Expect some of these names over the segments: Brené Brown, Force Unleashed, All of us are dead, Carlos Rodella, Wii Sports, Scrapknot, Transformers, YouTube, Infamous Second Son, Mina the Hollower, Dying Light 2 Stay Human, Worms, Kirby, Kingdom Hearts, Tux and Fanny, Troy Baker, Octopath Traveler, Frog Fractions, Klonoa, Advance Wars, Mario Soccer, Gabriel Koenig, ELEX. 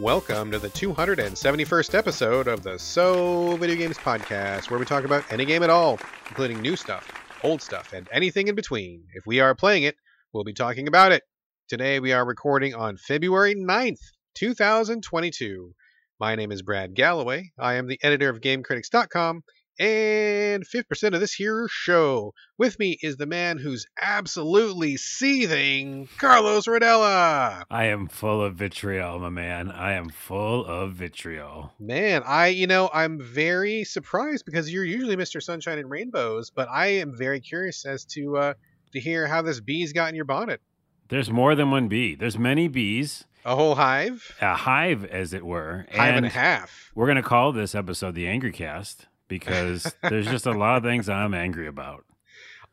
Welcome to the 271st episode of the So Video Games Podcast, where we talk about any game at all, including new stuff, old stuff, and anything in between. If we are playing it, we'll be talking about it. Today we are recording on February 9th, 2022. My name is Brad Galloway. I am the editor of GameCritics.com and 50% of this here show. With me is the man who's absolutely seething, Carlos Rodella. I am full of vitriol, my man. I am full of vitriol. Man, I'm very surprised because you're usually Mr. Sunshine and Rainbows, but I am very curious as to hear how this bee's got in your bonnet. There's more than one bee. There's many bees. A whole hive? A hive, as it were. Hive and a half. We're going to call this episode the Angry Cast, because there's just a lot of things I'm angry about.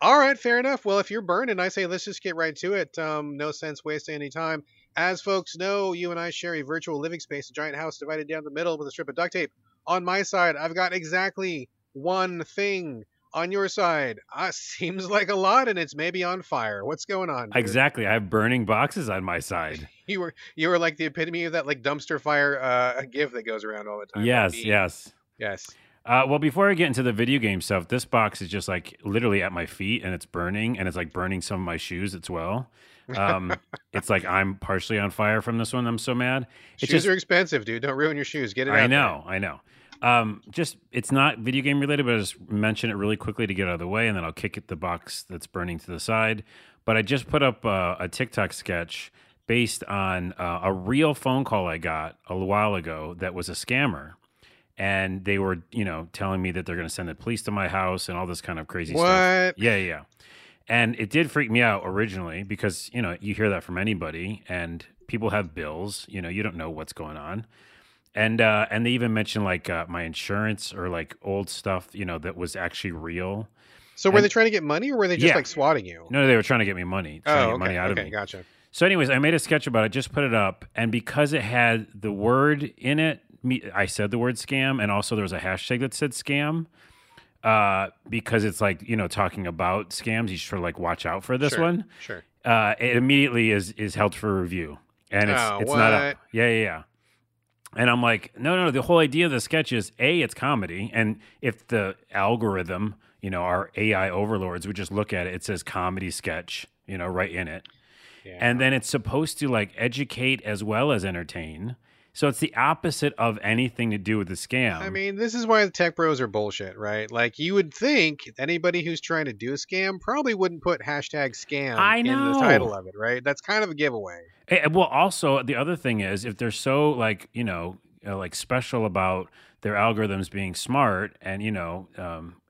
All right, fair enough. Well, if you're burning, I say let's just get right to it. No sense wasting any time. As folks know, you and I share a virtual living space, a giant house divided down the middle with a strip of duct tape. On my side, I've got exactly one thing. On your side, seems like a lot, and it's maybe on fire. What's going on, dude? Exactly. I have burning boxes on my side. You were like the epitome of that like dumpster fire gif that goes around all the time. Yes, like yes. Well, before I get into the video game stuff, this box is just like literally at my feet, and it's burning, and it's like burning some of my shoes as well. It's like I'm partially on fire from this one. I'm so mad. Shoes are expensive, dude. Don't ruin your shoes. Get it out. I know. It's not video game related, but I'll just mention it really quickly to get out of the way, and then I'll kick at the box that's burning to the side. But I just put up a TikTok sketch based on a real phone call I got a while ago that was a scammer. And they were, telling me that they're going to send the police to my house and all this kind of crazy stuff. Yeah. And it did freak me out originally because, you hear that from anybody and people have bills. You don't know what's going on. And they even mentioned my insurance or like old stuff, that was actually real. So were they trying to get money or were they just swatting you? No, they were trying to get me money. Money out of me. Gotcha. So anyways, I made a sketch about it, just put it up. And because it had the word in it, I said the word scam, and also there was a hashtag that said scam because it's talking about scams. You should watch out for this one. Sure. It immediately is held for review, and it's not up. Yeah. And I'm like, no. The whole idea of the sketch is it's comedy, and if the algorithm, our AI overlords would just look at it, it says comedy sketch, right in it, and then it's supposed to educate as well as entertain. So it's the opposite of anything to do with the scam. I mean, this is why the tech bros are bullshit, right? You would think anybody who's trying to do a scam probably wouldn't put hashtag scam in the title of it, right? That's kind of a giveaway. Well, also, the other thing is, if they're so, special about their algorithms being smart and,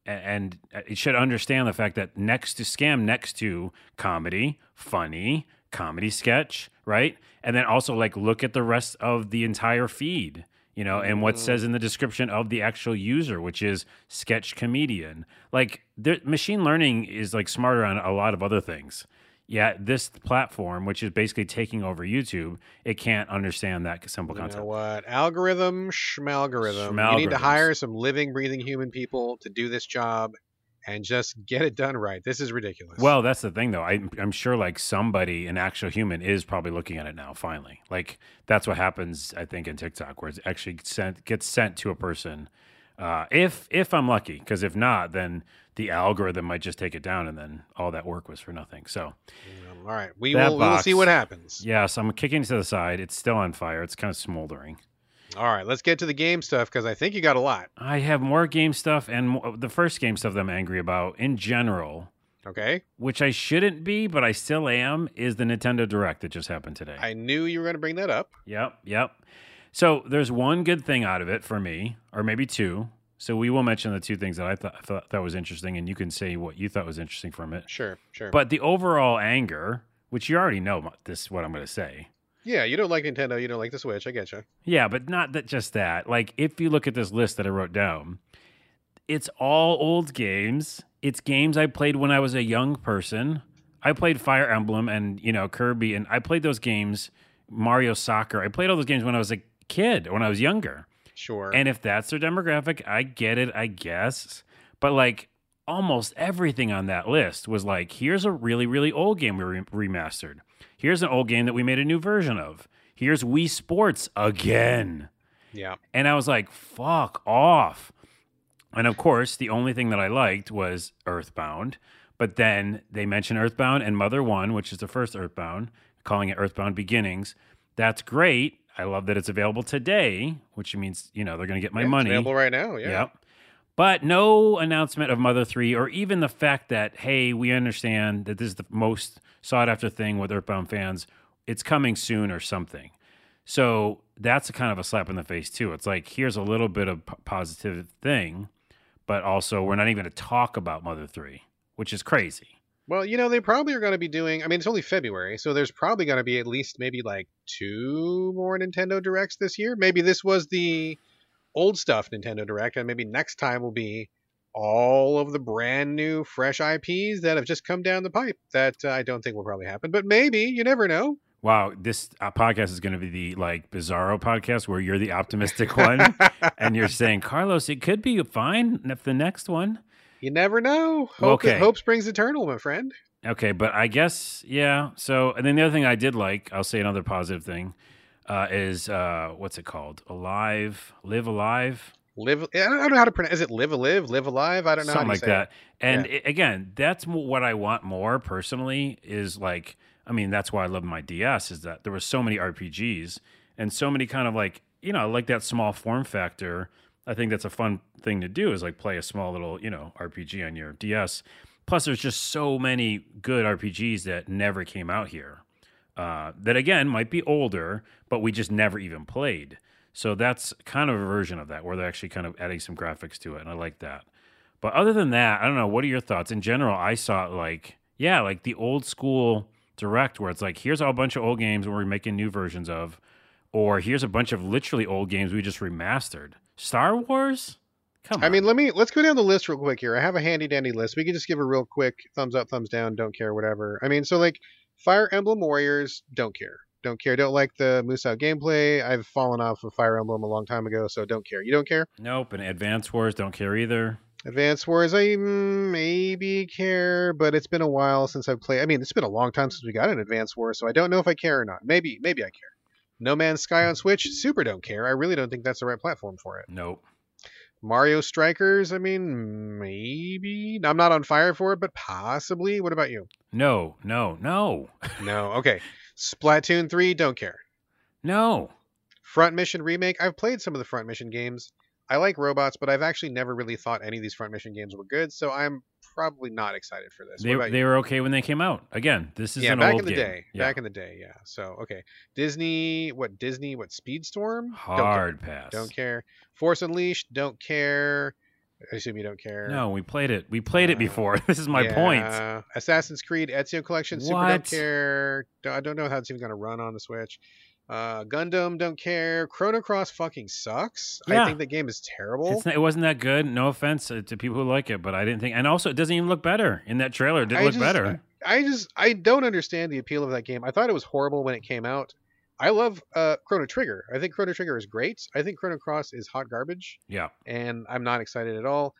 and it should understand the fact that next to scam, next to comedy, funny, comedy sketch, right? And then also look at the rest of the entire feed, and what says in the description of the actual user, which is sketch comedian. Machine learning is smarter on a lot of other things. Yeah, this platform, which is basically taking over YouTube, it can't understand that simple concept. You know what? Algorithm, schmalgorithm. You need to hire some living, breathing human people to do this job and just get it done right. This is ridiculous. Well, that's the thing, though. I'm sure, somebody, an actual human, is probably looking at it now, finally. That's what happens, I think, in TikTok, where it actually gets sent to a person. If I'm lucky, because if not, then the algorithm might just take it down, and then all that work was for nothing. So, all right. We will see what happens. So I'm kicking it to the side. It's still on fire. It's kind of smoldering. All right, let's get to the game stuff because I think you got a lot. I have more game stuff and the first game stuff that I'm angry about in general. Okay. Which I shouldn't be, but I still am, is the Nintendo Direct that just happened today. I knew you were going to bring that up. Yep. So there's one good thing out of it for me, or maybe two. So we will mention the two things that I thought was interesting, and you can say what you thought was interesting from it. Sure. But the overall anger, which you already know this is what I'm going to say. Yeah, you don't like Nintendo, you don't like the Switch, I get you. Yeah, but not that just that. If you look at this list that I wrote down, it's all old games. It's games I played when I was a young person. I played Fire Emblem and, Kirby, and I played those games, Mario Soccer. I played all those games when I was a kid, when I was younger. Sure. And if that's their demographic, I get it, I guess. But, almost everything on that list was here's a really, really old game we remastered. Here's an old game that we made a new version of. Here's Wii Sports again. Yeah. And I was like, fuck off. And of course, the only thing that I liked was Earthbound. But then they mention Earthbound and Mother 1, which is the first Earthbound, calling it Earthbound Beginnings. That's great. I love that it's available today, which means, you know, they're going to get my money. It's available right now, yeah. Yep. But no announcement of Mother 3 or even the fact that, hey, we understand that this is the most sought-after thing with Earthbound fans. It's coming soon or something. So that's a kind of a slap in the face, too. It's like, here's a little bit of positive thing, but also we're not even going to talk about Mother 3. Which is crazy. Well, you know, they probably are going to be doing... I mean, it's only February, so there's probably going to be at least maybe like 2 more Nintendo Directs this year. Maybe this was the old stuff Nintendo Direct, and maybe next time will be all of the brand new, fresh IPs that have just come down the pipe that I don't think will probably happen. But maybe, you never know. Wow, this podcast is going to be the like Bizarro podcast where you're the optimistic one, and you're saying, Carlos, it could be fine if the next one... You never know. Hope springs eternal, my friend. Okay, but I guess, yeah. So, and then the other thing I did like, I'll say another positive thing, is, what's it called? Live Alive? I don't know how to pronounce it. Is it Live Alive? I don't know how to say that. And yeah. Again, that's what I want more personally is like, I mean, that's why I love my DS is that there were so many RPGs and so many kind of like, you know, like that small form factor. I think that's a fun thing to do is like play a small little, you know, RPG on your DS. Plus, there's just so many good RPGs that never came out here that, again, might be older, but we just never even played. So that's kind of a version of that where they're actually kind of adding some graphics to it, and I like that. But other than that, I don't know. What are your thoughts? In general, I saw it like, yeah, like the old school Direct where it's like, here's a bunch of old games we're making new versions of, or here's a bunch of literally old games we just remastered. Star Wars? Come on. I mean, let's go down the list real quick here. I have a handy-dandy list. We can just give a real quick thumbs up, thumbs down, don't care, whatever. I mean, so like Fire Emblem Warriors, don't care. Don't care. Don't like the Musou gameplay. I've fallen off of Fire Emblem a long time ago, so don't care. You don't care? Nope, and Advance Wars, don't care either. Advance Wars, I maybe care, but it's been a while since I've played. I mean, it's been a long time since we got an Advance Wars, so I don't know if I care or not. Maybe I care. No Man's Sky on Switch, super don't care. I really don't think that's the right platform for it. Nope. Mario Strikers, I mean, maybe. I'm not on fire for it, but possibly. What about you? No. No, okay. Splatoon 3, don't care. No. Front Mission Remake, I've played some of the Front Mission games. I like robots, but I've actually never really thought any of these Front Mission games were good, so I'm probably not excited for this. They were okay when they came out. Again, this is an old game. Back in the day. So, okay. Disney, what? Speedstorm? Hard pass. Don't care. Force Unleashed? Don't care. I assume you don't care. No, we played it before. This is my point. Assassin's Creed Ezio Collection? Super don't care. I don't know how it's even going to run on the Switch. Gundam, don't care. Chrono Cross fucking sucks. Yeah. I think the game is terrible. It wasn't that good. No offense to people who like it, but I didn't think. And also, it doesn't even look better in that trailer. It didn't look better. I don't understand the appeal of that game. I thought it was horrible when it came out. I love Chrono Trigger. I think Chrono Trigger is great. I think Chrono Cross is hot garbage. Yeah. And I'm not excited at all.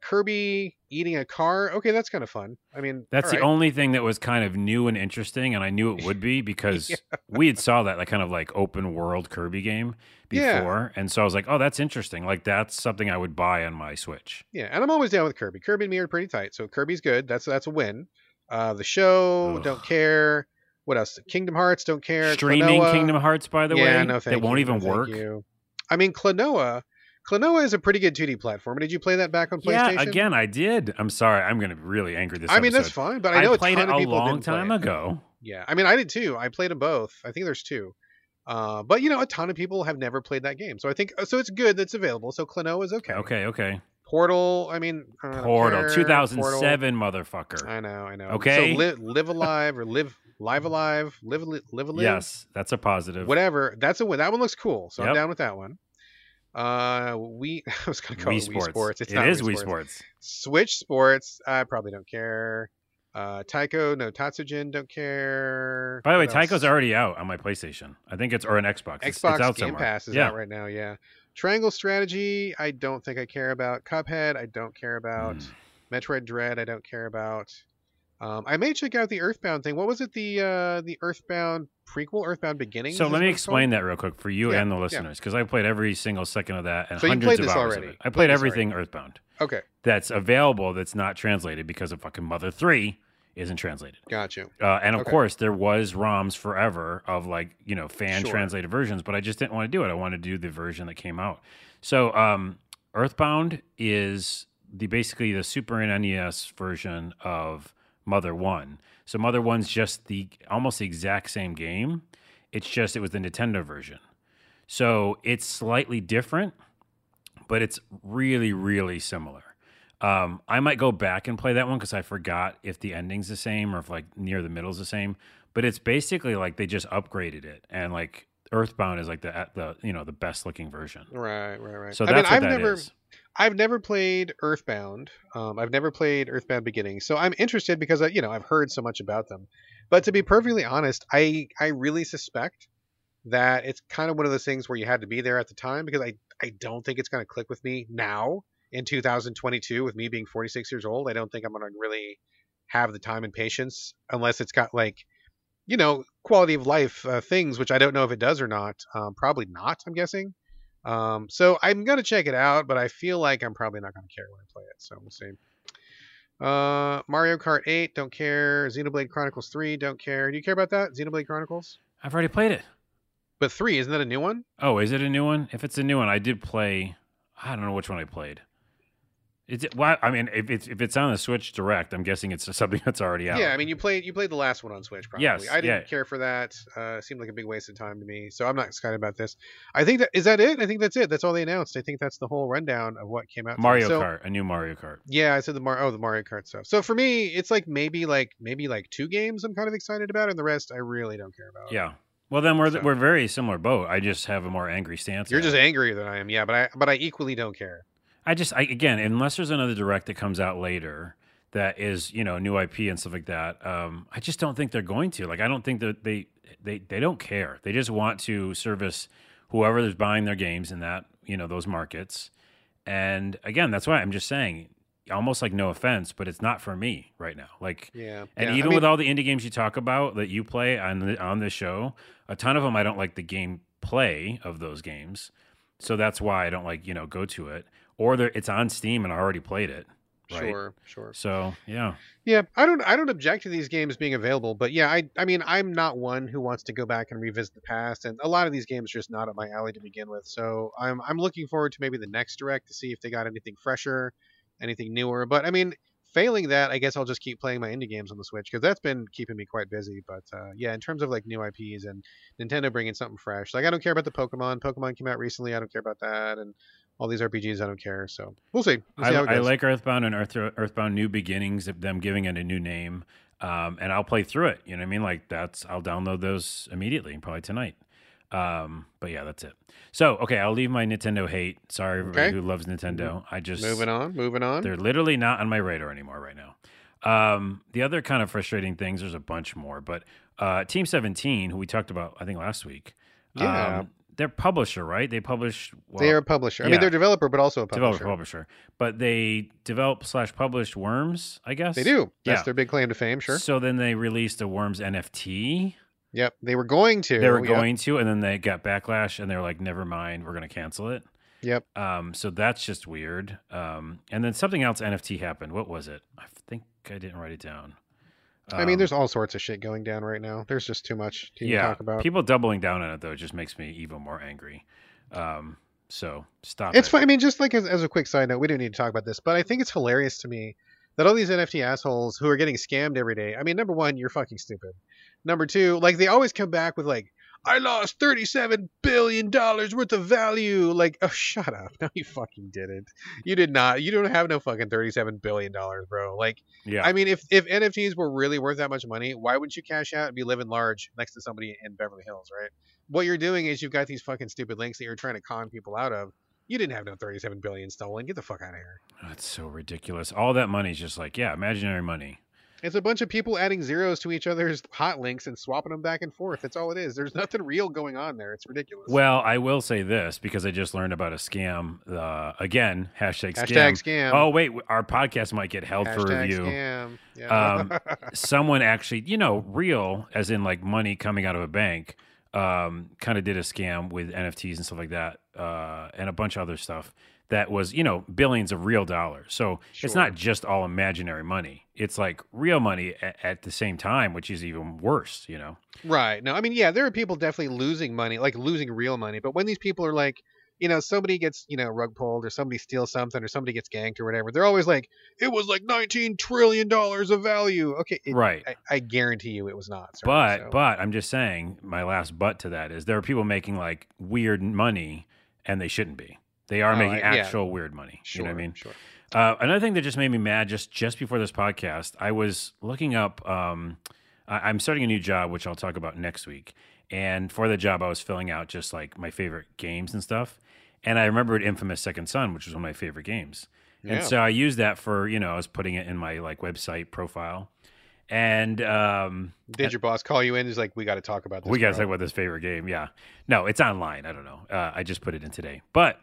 Kirby eating a car. Okay, that's kind of fun. I mean, that's the only thing that was kind of new and interesting, and I knew it would be because we had saw that kind of like open world Kirby game before, and so I was like, oh, that's interesting. Like that's something I would buy on my Switch. Yeah, and I'm always down with Kirby. Kirby and me are pretty tight, so Kirby's good. That's a win. The show, don't care. What else? Kingdom Hearts, don't care. Streaming Klonoa. Kingdom Hearts, by the way, no, thank you. It won't even work. I mean, Klonoa is a pretty good 2D platformer. Did you play that back on PlayStation? Yeah, again, I did. I'm sorry. I'm going to be really angry this episode. I mean, that's fine, but I know a ton of people didn't play it. I played it a long time ago. Yeah, I mean, I did too. I played them both. I think there's 2. But, you know, a ton of people have never played that game. So I think, it's good that's available. So Klonoa is okay. Okay. Portal, I mean... Portal, 2007, motherfucker. I know. Okay. So Live Alive or Live Alive. Yes, that's a positive. Whatever. That's a win. That one looks cool. So I'm down with that one. Wii Sports. It is Wii Sports. Switch Sports, I probably don't care. Taiko no Tatsujin, don't care. By the way, Taiko's already out on my PlayStation. I think it's or an Xbox. It's out Game somewhere. Pass is out right now. Yeah. Triangle Strategy, I don't think I care about. Cuphead, I don't care about. Metroid Dread, I don't care about. I may check out the Earthbound thing. What was it? The Earthbound prequel, Earthbound Beginnings? So let me explain that real quick for you and the listeners, because I played every single second of that and hundreds of hours of it. I played everything Earthbound. Okay. That's available that's not translated because of fucking Mother 3 isn't translated. Gotcha. And of course, there was ROMs forever of like, you know, fan-translated versions, but I just didn't want to do it. I wanted to do the version that came out. So Earthbound is basically the Super NES version of Mother 1. So Mother 1's just the almost the exact same game. It's just it was the Nintendo version. So it's slightly different, but it's really, really similar. I might go back and play that one because I forgot if the ending's the same or if like near the middle's the same. But it's basically like they just upgraded it, and like Earthbound is like the you know, the best looking version. Right, right, right. So that's what that is. I've never played Earthbound. I've never played Earthbound Beginnings, so I'm interested because I, you know, I've heard so much about them. But to be perfectly honest, I really suspect that it's kind of one of those things where you had to be there at the time, because I don't think it's going to click with me now in 2022 with me being 46 years old. I don't think I'm going to really have the time and patience unless it's got like, you know, quality of life things, which I don't know if it does or not. Probably not, I'm guessing. So I'm going to check it out, but I feel like I'm probably not going to care when I play it. So we'll see. Mario Kart 8, don't care. Xenoblade Chronicles 3, don't care. Do you care about that? Xenoblade Chronicles? I've already played it. But 3, isn't that a new one? Oh, is it a new one? If it's a new one, I did play. I don't know which one I played. Well, I mean, if it's on the Switch Direct, I'm guessing it's something that's already out. Yeah, I mean, you played the last one on Switch, probably. Yes, I didn't care for that. It seemed like a big waste of time to me, so I'm not excited about this. I think that is that it. I think that's it. That's all they announced. I think that's the whole rundown of what came out. Mario Kart, a new Mario Kart. Yeah, I said the Mario Kart stuff. So for me, it's like maybe like 2 games I'm kind of excited about, and the rest I really don't care about. Yeah. Well, then we're very similar boat. I just have a more angry stance. You're just angrier than I am. Yeah, but I equally don't care. I again, unless there's another Direct that comes out later that is, you know, new IP and stuff like that, I just don't think they're going to. Like, I don't think that they don't care. They just want to service whoever is buying their games in that, you know, those markets. And again, that's why I'm just saying, almost like no offense, but it's not for me right now. Like, even with all the indie games you talk about that you play on this show, a ton of them I don't like the gameplay of those games. So that's why I don't like, you know, go to it. Or it's on Steam and I already played it. Right? Sure. So yeah. I don't object to these games being available, but yeah, I mean, I'm not one who wants to go back and revisit the past, and a lot of these games are just not up my alley to begin with. So I'm looking forward to maybe the next Direct to see if they got anything fresher, anything newer. But I mean, failing that, I guess I'll just keep playing my indie games on the Switch, because that's been keeping me quite busy. But yeah, in terms of like new IPs and Nintendo bringing something fresh, like I don't care about the Pokemon. Pokemon came out recently. I don't care about that, and all these RPGs, I don't care. So we'll see. We'll see how it goes. I like Earthbound and Earthbound New Beginnings, them giving it a new name, and I'll play through it. You know what I mean? Like I'll download those immediately, probably tonight. But yeah, that's it. So, okay, I'll leave my Nintendo hate. Sorry, everybody who loves Nintendo. I just moving on. They're literally not on my radar anymore right now. The other kind of frustrating things, there's a bunch more, but Team 17, who we talked about, I think last week. Yeah. They're publisher, right? They publish. Well, they are a publisher. I mean, they're a developer, but also a publisher. But they develop/published Worms, I guess. They do. That's their big claim to fame, sure. So then they released a Worms NFT. Yep, they were going to. They were going to, and then they got backlash, and they were like, never mind, we're going to cancel it. Yep. So that's just weird. And then something else NFT happened. What was it? I think I didn't write it down. I mean, there's all sorts of shit going down right now. There's just too much to talk about. People doubling down on it, though, just makes me even more angry. So stop it. It's fine. I mean, just like as a quick side note, we didn't need to talk about this, but I think it's hilarious to me that all these NFT assholes who are getting scammed every day. I mean, number one, you're fucking stupid. Number two, like they always come back with like, I lost $37 billion worth of value. Like, oh, shut up. No, you fucking didn't. You did not. You don't have no fucking $37 billion, bro. Like, I mean, if NFTs were really worth that much money, why wouldn't you cash out and be living large next to somebody in Beverly Hills, right? What you're doing is you've got these fucking stupid links that you're trying to con people out of. You didn't have no $37 billion stolen. Get the fuck out of here. That's so ridiculous. All that money is just like, imaginary money. It's a bunch of people adding zeros to each other's hot links and swapping them back and forth. That's all it is. There's nothing real going on there. It's ridiculous. Well, I will say this because I just learned about a scam. Again, #scam. Oh, wait. Our podcast might get held for review. Scam. Yeah. Someone actually, you know, real, as in like money coming out of a bank, kind of did a scam with NFTs and stuff like that and a bunch of other stuff. That was, you know, billions of real dollars. So sure. It's not just all imaginary money. It's like real money at the same time, which is even worse, you know? Right. No, I mean, yeah, there are people definitely losing money, like losing real money. But when these people are like, you know, somebody gets, you know, rug pulled or somebody steals something or somebody gets ganked or whatever, they're always like, it was like $19 trillion of value. Okay. Right. I guarantee you it was not. Sorry, but I'm just saying my last but to that is there are people making like weird money and they shouldn't be. They are making actual weird money. Sure, you know what I mean? Sure. Another thing that just made me mad just before this podcast, I was looking up, I'm starting a new job, which I'll talk about next week. And for the job, I was filling out just like my favorite games and stuff. And I remembered Infamous Second Son, which was one of my favorite games. Yeah. And so I used that for, you know, I was putting it in my like website profile. And did your boss call you in? He's like, we got to talk about this. We got to talk about this favorite game. Yeah. No, it's online. I don't know. I just put it in today. But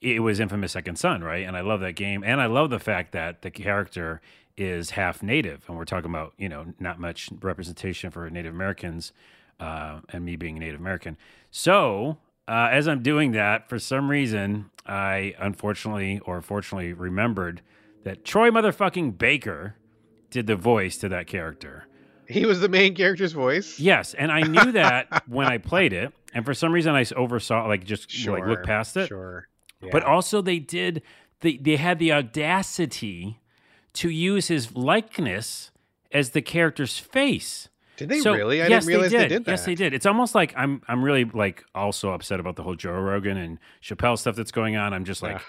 it was Infamous Second Son, right? And I love that game. And I love the fact that the character is half Native. And we're talking about, you know, not much representation for Native Americans and me being Native American. So as I'm doing that, for some reason, I unfortunately or fortunately remembered that Troy motherfucking Baker did the voice to that character. He was the main character's voice? Yes, and I knew that when I played it. And for some reason, I oversaw, like, just like looked past it. Sure. Yeah. But also, they had the audacity to use his likeness as the character's face. Did they really? I didn't realize they did that. Yes, they did. It's almost like I'm really like also upset about the whole Joe Rogan and Chappelle stuff that's going on. I'm just like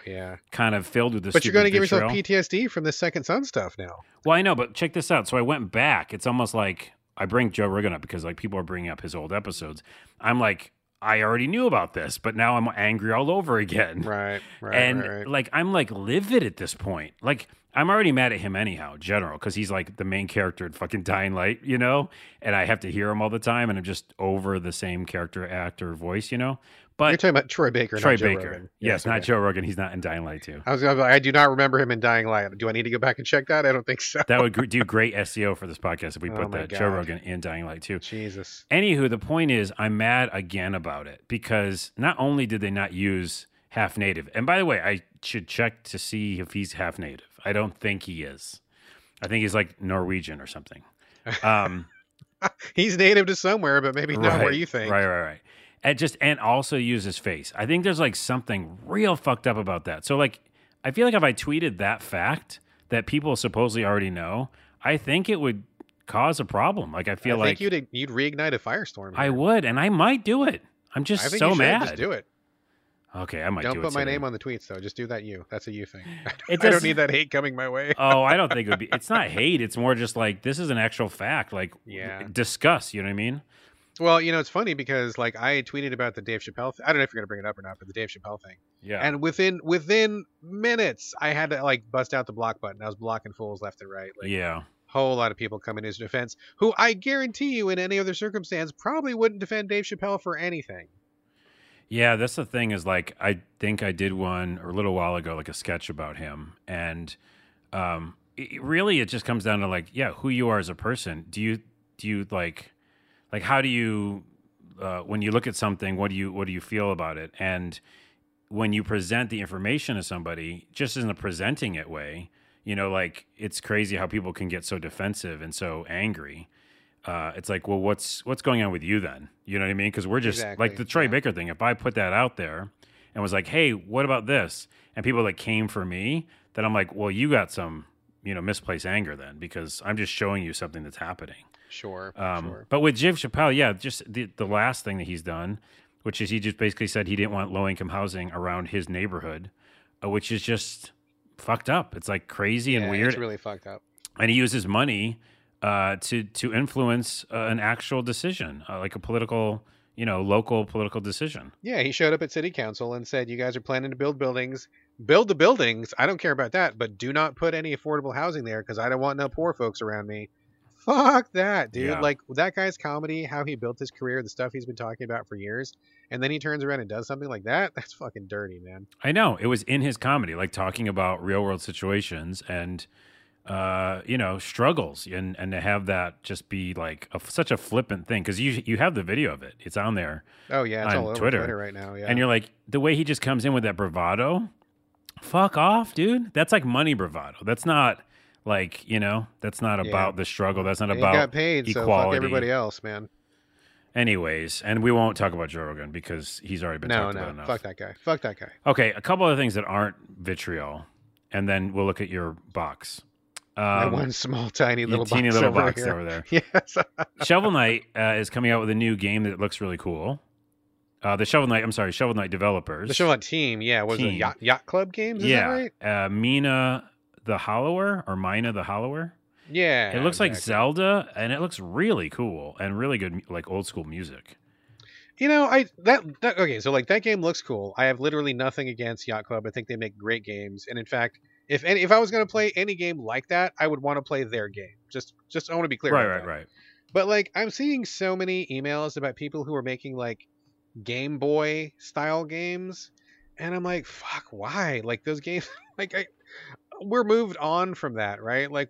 kind of filled with this. But you're going to give yourself PTSD from the Second Son stuff now. Well, I know, but check this out. So I went back. It's almost like I bring Joe Rogan up because like people are bringing up his old episodes. I'm like, I already knew about this, but now I'm angry all over again. Right. And like I'm like livid at this point. Like I'm already mad at him anyhow, general, because he's like the main character in fucking Dying Light, you know? And I have to hear him all the time, and I'm just over the same character, actor, voice, you know? But you're talking about Troy Baker, not Joe Rogan. Yes, not Joe Rogan. He's not in Dying Light 2. I do not remember him in Dying Light. Do I need to go back and check that? I don't think so. That would do great SEO for this podcast if we put that Joe Rogan in Dying Light 2. Jesus. Anywho, the point is I'm mad again about it because not only did they not use half Native, and by the way, I should check to see if he's half Native. I don't think he is. I think he's like Norwegian or something. He's native to somewhere, but maybe not where you think. Right. And also use his face. I think there's like something real fucked up about that. So like, I feel like if I tweeted that fact that people supposedly already know, I think it would cause a problem. Like I feel like you'd reignite a firestorm. I would, and I might do it. I'm just so mad. Just do it. Okay, I might do it. Don't put my name on the tweets, though. Just do that you. That's a you thing. I don't need that hate coming my way. Oh, I don't think it would be. It's not hate. It's more just like, this is an actual fact. Like, discuss, you know what I mean? Well, you know, it's funny because, like, I tweeted about the Dave Chappelle thing. I don't know if you're going to bring it up or not, but the Dave Chappelle thing. Yeah. And within minutes, I had to, like, bust out the block button. I was blocking fools left and right. Like, yeah. Whole lot of people coming to his defense who I guarantee you in any other circumstance probably wouldn't defend Dave Chappelle for anything. Yeah, that's the thing is like, I think I did one a little while ago, like a sketch about him. And it just comes down to like, yeah, who you are as a person. Do you like how do you, when you look at something, what do you feel about it? And when you present the information to somebody, just in a presenting it way, you know, like it's crazy how people can get so defensive and so angry. It's like, well, what's going on with you then? You know what I mean? Because we're just like the Troy Baker thing. If I put that out there and was like, hey, what about this? And people like came for me, then I'm like, well, you got some, you know, misplaced anger then because I'm just showing you something that's happening. Sure. But with Dave Chappelle, just the last thing that he's done, which is he just basically said he didn't want low-income housing around his neighborhood, which is just fucked up. It's like crazy and weird. It's really fucked up. And he uses money to influence an actual decision, like a political, you know, local political decision. Yeah, he showed up at city council and said, you guys are planning to build buildings. Build the buildings. I don't care about that, but do not put any affordable housing there because I don't want no poor folks around me. Fuck that, dude. Yeah. Like, that guy's comedy, how he built his career, the stuff he's been talking about for years, and then he turns around and does something like that? That's fucking dirty, man. I know. It was in his comedy, like, talking about real-world situations and, you know, struggles, and to have that just be, like, such a flippant thing. Because you have the video of it. It's on there. Oh, yeah. It's on all over Twitter right now, yeah. And you're like, the way he just comes in with that bravado, fuck off, dude. That's, like, money bravado. That's not... Like, you know, that's not about the struggle. That's not about got paid, equality. So fuck everybody else, man. Anyways, and we won't talk about Joe Rogan because he's already been talked about enough. Fuck that guy. Fuck that guy. Okay, a couple of things that aren't vitriol, and then we'll look at your box. That one small, tiny little box, over there. Yes. Shovel Knight is coming out with a new game that looks really cool. The Shovel Knight, I'm sorry, Shovel Knight developers. The Shovel Knight team, yeah. Was it Yacht Club Games? Is that right? Mina... the Hollower, or Mina the Hollower. Yeah. It looks like Zelda, and it looks really cool and really good, like old school music. You know, okay, so like that game looks cool. I have literally nothing against Yacht Club. I think they make great games. And in fact, if I was going to play any game like that, I would want to play their game. Just I want to be clear. Right. But like, I'm seeing so many emails about people who are making like Game Boy style games. And I'm like, fuck, why? Like those games, like we're moved on from that, right? Like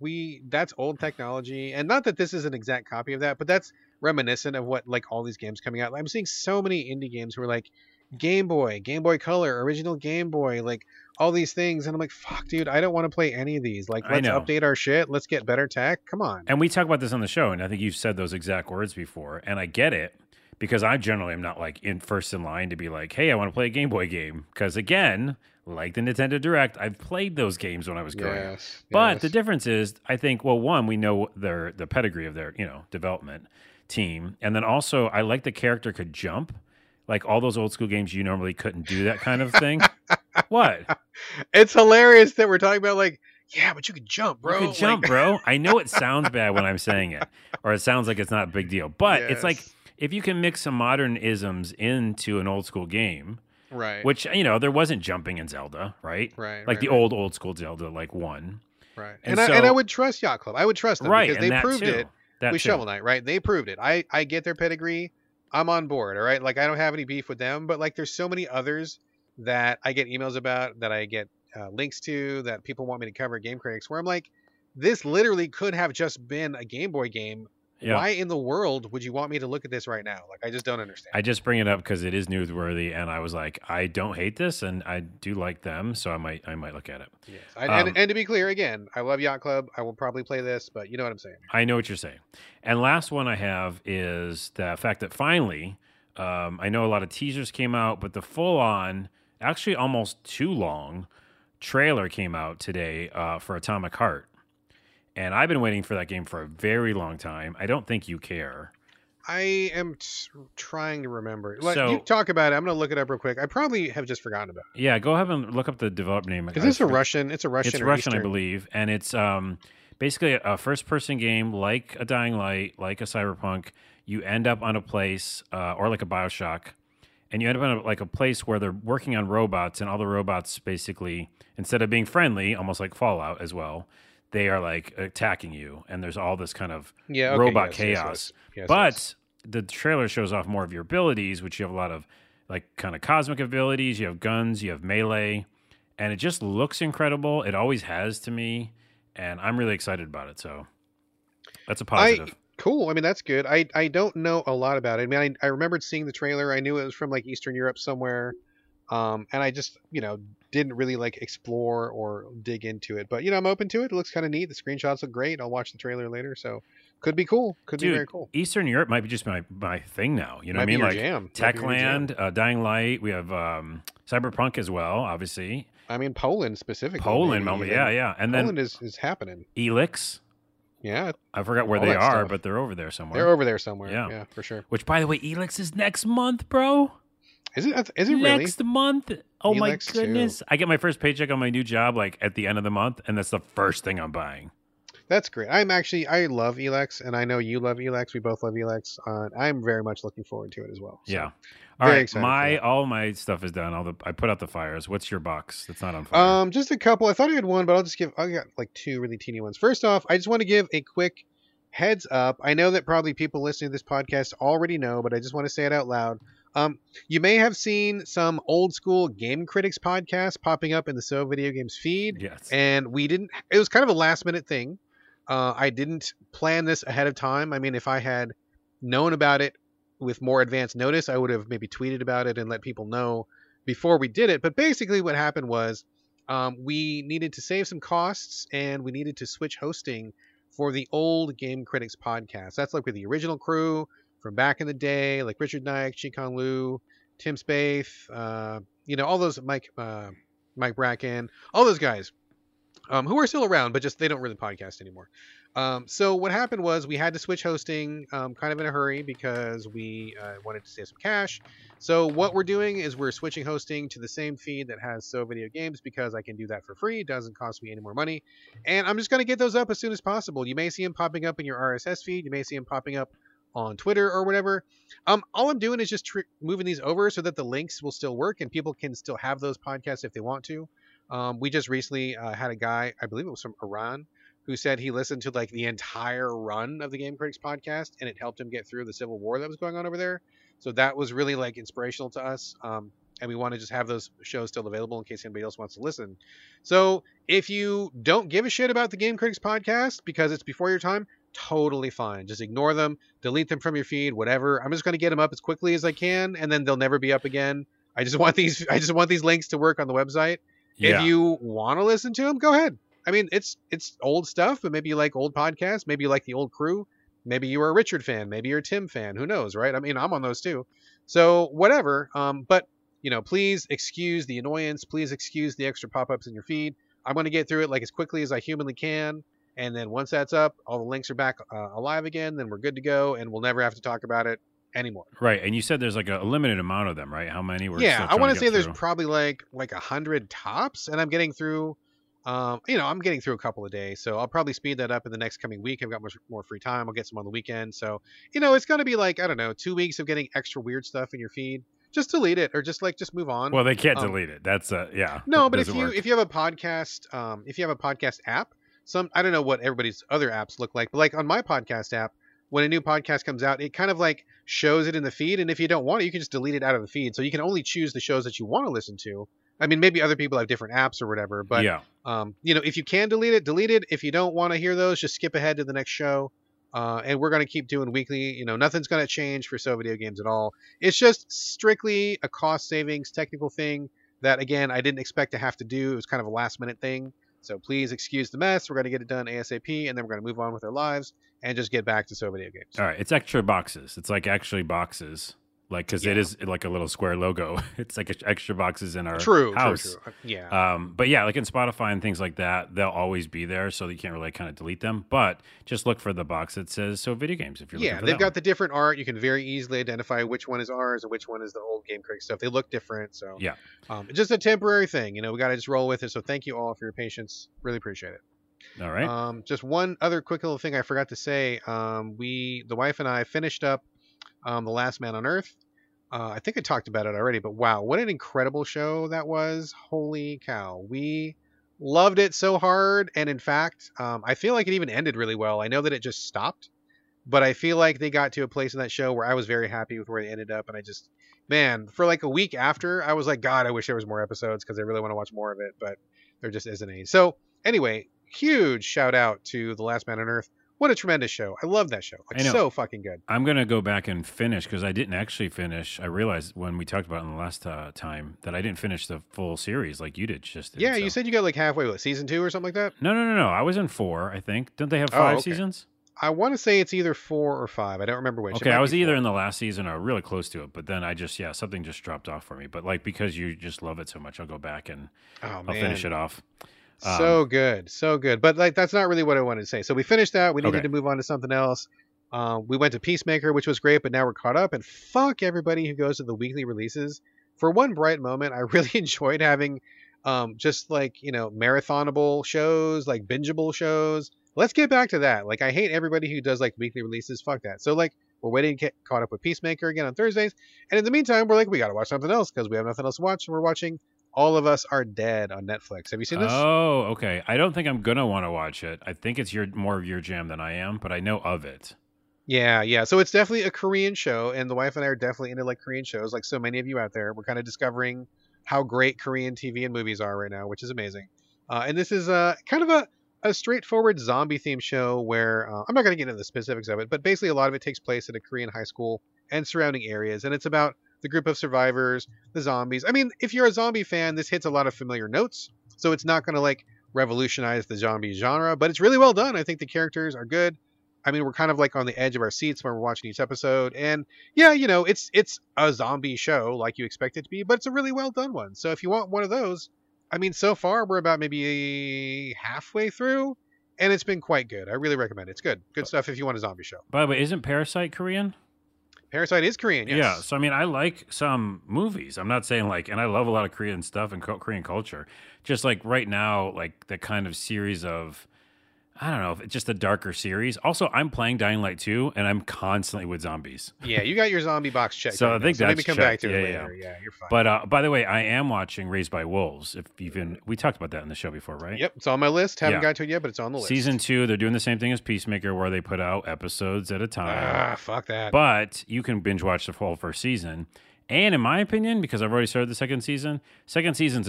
that's old technology, and not that this is an exact copy of that, but that's reminiscent of what like all these games coming out. I'm seeing so many indie games who are like Game Boy Color, original Game Boy, like all these things, and I'm like, fuck, dude, I don't want to play any of these. Like, let's update our shit, let's get better tech, come on. And we talk about this on the show, and I think you've said those exact words before, and I get it, because I generally am not like first in line to be like, hey, I want to play a Game Boy game, because again, like the Nintendo Direct, I've played those games when I was growing up. But the difference is, I think, well, one, we know the pedigree of their, you know, development team. And then also, I like the character could jump. Like all those old school games, you normally couldn't do that kind of thing. What? It's hilarious that we're talking about like, yeah, but you could jump, bro. You could jump, bro. I know it sounds bad when I'm saying it, or it sounds like it's not a big deal. But it's like, if you can mix some modern isms into an old school game... Right. Which, you know, there wasn't jumping in Zelda, right? Right. Like old school Zelda, like 1. Right. And I would trust Yacht Club. I would trust them because they proved it with Shovel Knight, right? They proved it. I get their pedigree. I'm on board, all right? Like, I don't have any beef with them, but like there's so many others that I get emails about, that I get links to, that people want me to cover Game Critics, where I'm like, this literally could have just been a Game Boy game. Yeah. Why in the world would you want me to look at this right now? Like, I just don't understand. I just bring it up because it is newsworthy, and I was like, I don't hate this, and I do like them, so I might look at it. Yes. And to be clear, again, I love Yacht Club. I will probably play this, but you know what I'm saying. I know what you're saying. And last one I have is the fact that finally, I know a lot of teasers came out, but the full-on, actually almost too long, trailer came out today for Atomic Heart. And I've been waiting for that game for a very long time. I don't think you care. I am trying to remember. So, you talk about it. I'm going to look it up real quick. I probably have just forgotten about it. Yeah, go ahead and look up the developer name. Because it's a Russian. It's a Russian. It's Russian, Eastern. I believe. And it's basically a first-person game, like a Dying Light, like a Cyberpunk. You end up on a place, or like a BioShock, and you end up on a place where they're working on robots, and all the robots basically, instead of being friendly, almost like Fallout as well, they are like attacking you, and there's all this kind of robot chaos. Yes. The trailer shows off more of your abilities, which you have a lot of like kind of cosmic abilities. You have guns, you have melee, and it just looks incredible. It always has to me, and I'm really excited about it. So that's a positive. Cool. I mean, that's good. I don't know a lot about it. I mean, I remembered seeing the trailer. I knew it was from like Eastern Europe somewhere. And I just, you know, didn't really like explore or dig into it, but you know, I'm open to it. It looks kind of neat. The screenshots look great. I'll watch the trailer later. So could be cool. Dude, be very cool. Eastern Europe might be just my thing now. You know what I mean? Like Techland, Dying Light. We have, Cyberpunk as well, obviously. I mean, Poland specifically. Yeah. And Poland is happening. Elix. Yeah. I forgot where they are, but they're over there somewhere. Yeah, for sure. Which, by the way, Elix is next month, bro. Is it really? Next month. Oh, my goodness. I get my first paycheck on my new job like at the end of the month, and that's the first thing I'm buying. that's great. I love ELEX, and I know you love ELEX. We both love ELEX. I'm very much looking forward to it as well. So. Yeah. All right. All my stuff is done. I put out the fires. What's your box that's not on fire? Just a couple. I thought I had one, but I got like two really teeny ones. First off, I just want to give a quick heads up. I know that probably people listening to this podcast already know, but I just want to say it out loud. You may have seen some old school Game Critics podcast popping up in the So Video Games feed. Yes. And it was kind of a last minute thing. I didn't plan this ahead of time. I mean, if I had known about it with more advance notice, I would have maybe tweeted about it and let people know before we did it. But basically what happened was we needed to save some costs and we needed to switch hosting for the old Game Critics podcast. That's like with the original crew from back in the day, like Richard Nike, Chi-Kong Liu, Tim Spaeth, all those, Mike Bracken, all those guys who are still around, but just they don't really podcast anymore. So what happened was we had to switch hosting kind of in a hurry because we wanted to save some cash. So what we're doing is we're switching hosting to the same feed that has So Video Games because I can do that for free. It doesn't cost me any more money. And I'm just going to get those up as soon as possible. You may see them popping up in your RSS feed. You may see them popping up on Twitter or whatever. All I'm doing is just moving these over so that the links will still work and people can still have those podcasts if they want to. We just recently had a guy, I believe it was from Iran, who said he listened to like the entire run of the Game Critics podcast and it helped him get through the civil war that was going on over there. So that was really like inspirational to us. And we want to just have those shows still available in case anybody else wants to listen. So if you don't give a shit about the Game Critics podcast because it's before your time, totally fine. Just ignore them, delete them from your feed, whatever. I'm just going to get them up as quickly as I can, and then they'll never be up again. I just want these links to work on the website. Yeah. If you want to listen to them, go ahead. I mean, it's old stuff, but maybe you like old podcasts, maybe you like the old crew, maybe you are a Richard fan, maybe you're a Tim fan, who knows, right? I mean, I'm on those too, so whatever. But please excuse the annoyance, please excuse the extra pop-ups in your feed. I'm going to get through it like as quickly as I humanly can. And then once that's up, all the links are back alive again, then we're good to go, and we'll never have to talk about it anymore. Right, and you said there's like a limited amount of them, right? How many were? Yeah, I want to say there's probably like 100 tops, and I'm getting through, I'm getting through a couple a day, so I'll probably speed that up in the next coming week. I've got much more free time. I'll get some on the weekend, so it's going to be like 2 weeks of getting extra weird stuff in your feed. Just delete it, or just move on. Well, they can't delete it. That's yeah. No, but if you have a podcast app. I don't know what everybody's other apps look like, but like on my podcast app, when a new podcast comes out, it kind of like shows it in the feed. And if you don't want it, you can just delete it out of the feed. So you can only choose the shows that you want to listen to. I mean, maybe other people have different apps or whatever, but yeah. If you can delete it, delete it. If you don't want to hear those, just skip ahead to the next show. And we're going to keep doing weekly, nothing's going to change for So Video Games at all. It's just strictly a cost savings technical thing that, again, I didn't expect to have to do. It was kind of a last minute thing. So please excuse the mess. We're going to get it done ASAP, and then we're going to move on with our lives and just get back to So Video Games. All right. It's extra boxes. It's like actually boxes, like because it is like a little square logo. It's like extra boxes in our house. True. Yeah. But yeah, like in Spotify and things like that, they'll always be there, so you can't really kind of delete them. But just look for the box that says So Video Games if you're looking for that. Yeah, they've got the different art. You can very easily identify which one is ours and which one is the old Game Critics stuff. They look different, so yeah. Just a temporary thing, we got to just roll with it. So thank you all for your patience. Really appreciate it. All right. Just one other quick little thing I forgot to say. The wife and I finished up The Last Man on Earth. I think I talked about it already, but wow, what an incredible show that was. Holy cow. We loved it so hard. And in fact, I feel like it even ended really well. I know that it just stopped, but I feel like they got to a place in that show where I was very happy with where they ended up. And I just, man, for like a week after, I was like, God, I wish there was more episodes because I really want to watch more of it, but there just isn't any. So anyway, huge shout out to The Last Man on Earth. What a tremendous show. I love that show. Like, so fucking good. I'm going to go back and finish because I didn't actually finish. I realized when we talked about it in the last time that I didn't finish the full series like you did. Yeah, you said you got like halfway with season 2 or something like that? No. I was in 4, I think. Don't they have 5 seasons? I want to say it's either 4 or 5. I don't remember which. Okay, I was either in the last season or really close to it, but then I just, something just dropped off for me. But like because you just love it so much, I'll go back and I'll finish it off. So good. But like, that's not really what I wanted to say. So we finished that. We needed to move on to something else. We went to Peacemaker, which was great, but now we're caught up. And fuck everybody who goes to the weekly releases. For one bright moment, I really enjoyed having just marathonable shows, like bingeable shows. Let's get back to that. Like, I hate everybody who does, like, weekly releases. Fuck that. So, like, we're waiting to get caught up with Peacemaker again on Thursdays. And in the meantime, we're like, we got to watch something else because we have nothing else to watch. And we're watching All of Us Are Dead on Netflix. Have you seen this? Oh, okay. I don't think I'm going to want to watch it. I think it's more of your jam than I am, but I know of it. Yeah, yeah. So it's definitely a Korean show, and the wife and I are definitely into, like, Korean shows, like so many of you out there. We're kind of discovering how great Korean TV and movies are right now, which is amazing. And this is kind of a straightforward zombie-themed show where I'm not going to get into the specifics of it, but basically a lot of it takes place at a Korean high school and surrounding areas, and it's about the group of survivors, the zombies. I mean, if you're a zombie fan, this hits a lot of familiar notes, so it's not going to, like, revolutionize the zombie genre, but it's really well done. I think the characters are good. I mean, we're kind of like on the edge of our seats when we're watching each episode. And yeah, you know, it's a zombie show like you expect it to be, but it's a really well done one. So if you want one of those, I mean, so far we're about maybe halfway through and it's been quite good. I really recommend it. It's good. Good stuff if you want a zombie show. By the way, isn't Parasite Korean? Parasite is Korean, yes. Yeah, so I mean, I like some movies. I'm not saying like, and I love a lot of Korean stuff and Korean culture. Just like right now, like the kind of series of, I don't know, if it's just a darker series. Also, I'm playing Dying Light 2, and I'm constantly with zombies. Yeah, you got your zombie box checked. So right I think so that's maybe come checked. Back to it later. Yeah, you're fine. But by the way, I am watching Raised by Wolves. If you've been, we talked about that in the show before, right? Yep, it's on my list. Haven't got to it yet, but it's on the list. Season 2, they're doing the same thing as Peacemaker, where they put out episodes at a time. Ah, fuck that. But you can binge watch the whole first season. And in my opinion, because I've already started the second season's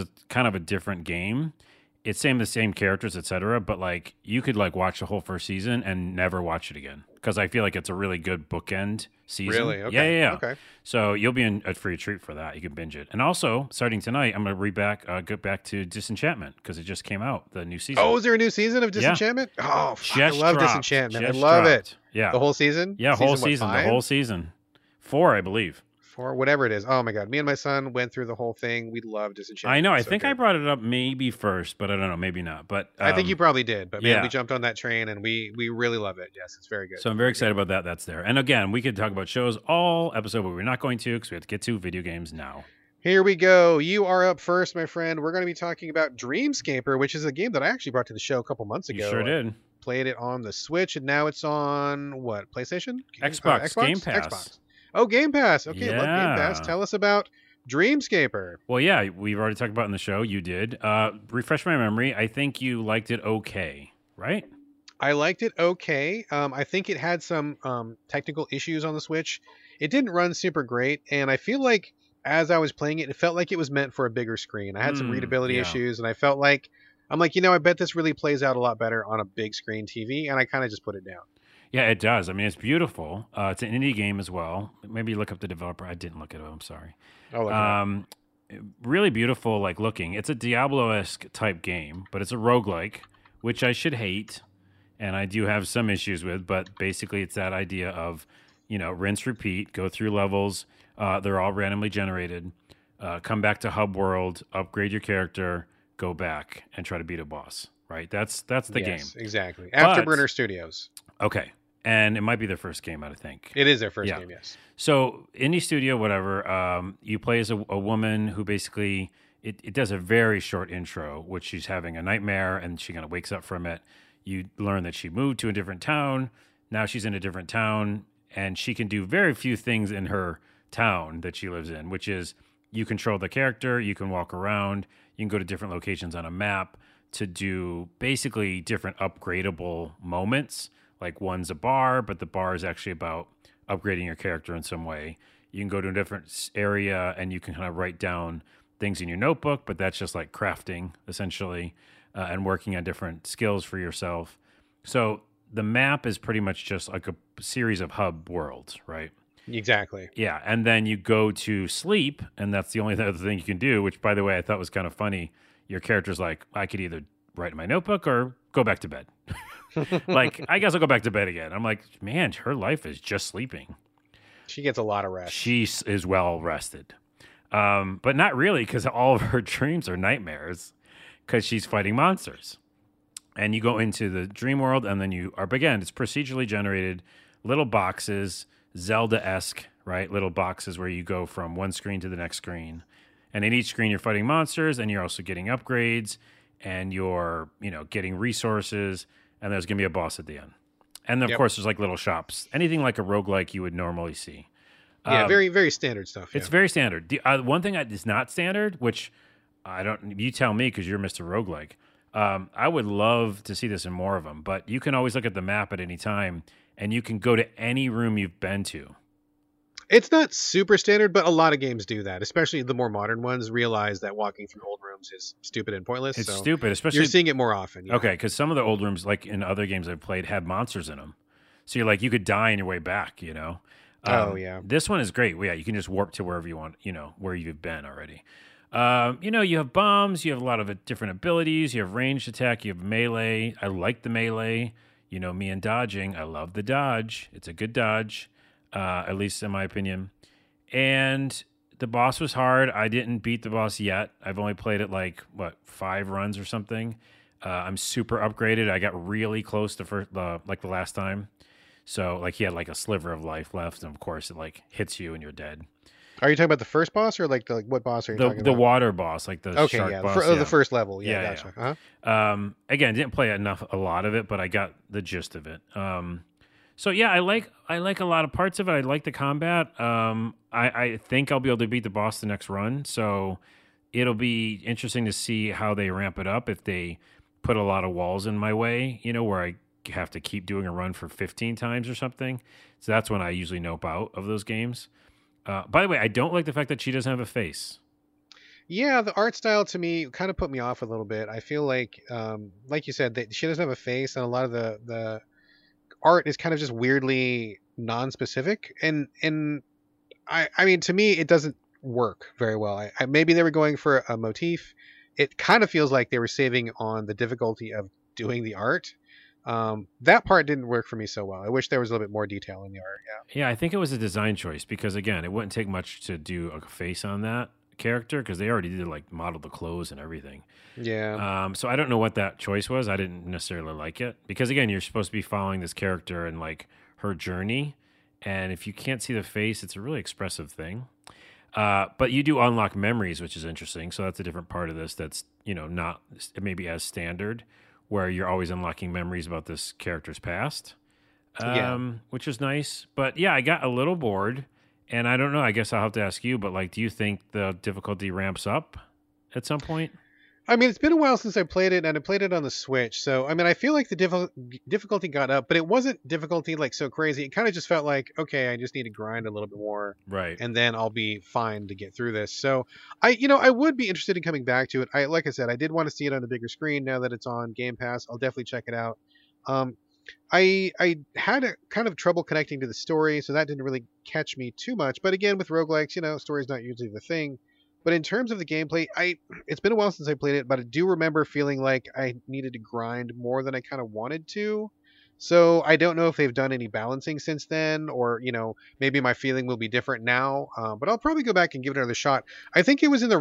a, kind of a different game. It's the same characters, etc. But like you could like watch the whole first season and never watch it again because I feel like it's a really good bookend season. Really? Okay. Yeah. Okay. So you'll be in a free treat for that. You can binge it. And also starting tonight, I'm gonna go back to Disenchantment because it just came out the new season. Oh, is there a new season of Disenchantment? Yeah. Oh, fuck, I love Disenchantment. I love it. Yeah, the whole season. Yeah, the whole season. 4, I believe. Or whatever it is. Oh my God. Me and my son went through the whole thing. We loved Disenchantment. I know. I think I brought it up maybe first, but I don't know. Maybe not. But I think you probably did. But man, we jumped on that train and we really love it. Yes, it's very good. So I'm very excited about that. That's there. And again, we could talk about shows all episode, but we're not going to because we have to get to video games now. Here we go. You are up first, my friend. We're going to be talking about Dreamscaper, which is a game that I actually brought to the show a couple months ago. You sure did. Played it on the Switch and now it's on what? PlayStation? Xbox? Game Pass. Xbox. Oh, Game Pass. Okay, love Game Pass. Tell us about Dreamscaper. Well, yeah, we've already talked about it in the show. You did. Refresh my memory. I think you liked it okay, right? I liked it okay. I think it had some technical issues on the Switch. It didn't run super great, and I feel like as I was playing it, it felt like it was meant for a bigger screen. I had some readability issues, and I felt like, I'm like, you know, I bet this really plays out a lot better on a big screen TV, and I kind of just put it down. Yeah, it does. I mean, it's beautiful. It's an indie game as well. Maybe look up the developer. I didn't look it up. I'm sorry. Oh, really beautiful, like looking. It's a Diablo-esque type game, but it's a roguelike, which I should hate, and I do have some issues with. But basically, it's that idea of, you know, rinse, repeat, go through levels. They're all randomly generated. Come back to Hub World, upgrade your character, go back, and try to beat a boss. Right? That's the game. Exactly. Afterburner Studios. Okay. And it might be their first game, I think. It is their first game, yes. So indie studio, whatever, you play as a woman who basically, it does a very short intro, which she's having a nightmare and she kind of wakes up from it. You learn that she moved to a different town. Now she's in a different town and she can do very few things in her town that she lives in, which is you control the character, you can walk around, you can go to different locations on a map to do basically different upgradable moments. Like one's a bar, but the bar is actually about upgrading your character in some way. You can go to a different area and you can kind of write down things in your notebook, but that's just like crafting essentially and working on different skills for yourself. So the map is pretty much just like a series of hub worlds, right? Exactly. Yeah. And then you go to sleep and that's the only other thing you can do, which by the way, I thought was kind of funny. Your character's like, I could either write in my notebook or go back to bed. Like, I guess I'll go back to bed again. I'm like, man, her life is just sleeping. She gets a lot of rest. She is well rested. But not really because all of her dreams are nightmares because she's fighting monsters. And you go into the dream world and then you are, again, it's procedurally generated little boxes, Zelda-esque, right? Little boxes where you go from one screen to the next screen. And in each screen, you're fighting monsters and you're also getting upgrades and you're, you know, getting resources and there's going to be a boss at the end. And then, of course, there's like little shops. Anything like a roguelike you would normally see. Yeah, very, very standard stuff. Yeah. It's very standard. The one thing that is not standard, which I don't, you tell me because you're Mr. Roguelike. I would love to see this in more of them, but you can always look at the map at any time and you can go to any room you've been to. It's not super standard, but a lot of games do that, especially the more modern ones realize that walking through old rooms is stupid and pointless. It's so stupid, especially... You're seeing it more often. Okay, because some of the old rooms, like in other games I've played, had monsters in them. So you're like, you could die on your way back, you know? This one is great. Well, yeah, you can just warp to wherever you want, you know, where you've been already. You know, you have bombs, you have a lot of different abilities, you have ranged attack, you have melee. I like the melee. You know, me and dodging, I love the dodge. It's a good dodge. At least in my opinion. And the boss was hard. I didn't beat the boss yet. I've only played it like, what, 5 runs or something. I'm super upgraded. I got really close to the last time. So like he had like a sliver of life left. And of course it like hits you and you're dead. Are you talking about the first boss or like what boss are you talking about? The water boss, like the shark boss. The first level. Yeah, gotcha. Yeah. Uh-huh. Again, didn't play a lot of it, but I got the gist of it. So yeah, I like a lot of parts of it. I like the combat. I think I'll be able to beat the boss the next run. So it'll be interesting to see how they ramp it up if they put a lot of walls in my way, you know, where I have to keep doing a run for 15 times or something. So that's when I usually nope out of those games. By the way, I don't like the fact that she doesn't have a face. Yeah, the art style to me kind of put me off a little bit. I feel like you said, that she doesn't have a face, and a lot of the art is kind of just weirdly non-specific, and I mean, to me it doesn't work very well. Maybe they were going for a motif. It kind of feels like they were saving on the difficulty of doing the art. That part didn't work for me so well. I wish there was a little bit more detail in the art. Yeah, I think it was a design choice, because again, it wouldn't take much to do a face on that character, because they already did like model the clothes and everything. So I don't know what that choice was. I didn't necessarily like it, because again, you're supposed to be following this character and like her journey, and if you can't see the face, it's a really expressive thing. But you do unlock memories, which is interesting, so that's a different part of this that's, you know, not maybe as standard, where you're always unlocking memories about this character's past, which is nice. But yeah, I got a little bored. And I don't know, I guess I'll have to ask you, but like, do you think the difficulty ramps up at some point? I mean, it's been a while since I played it, and I played it on the Switch. So, I mean, I feel like the difficulty got up, but it wasn't difficulty like so crazy. It kind of just felt like, okay, I just need to grind a little bit more. Right. And then I'll be fine to get through this. So I would be interested in coming back to it. Like I said, I did want to see it on a bigger screen. Now that it's on Game Pass, I'll definitely check it out. I had a kind of trouble connecting to the story, so that didn't really catch me too much. But again, with roguelikes, you know, story's not usually the thing. But in terms of the gameplay, it's been a while since I played it, but I do remember feeling like I needed to grind more than I kind of wanted to. So I don't know if they've done any balancing since then, or, you know, maybe my feeling will be different now. But I'll probably go back and give it another shot. I think it was heading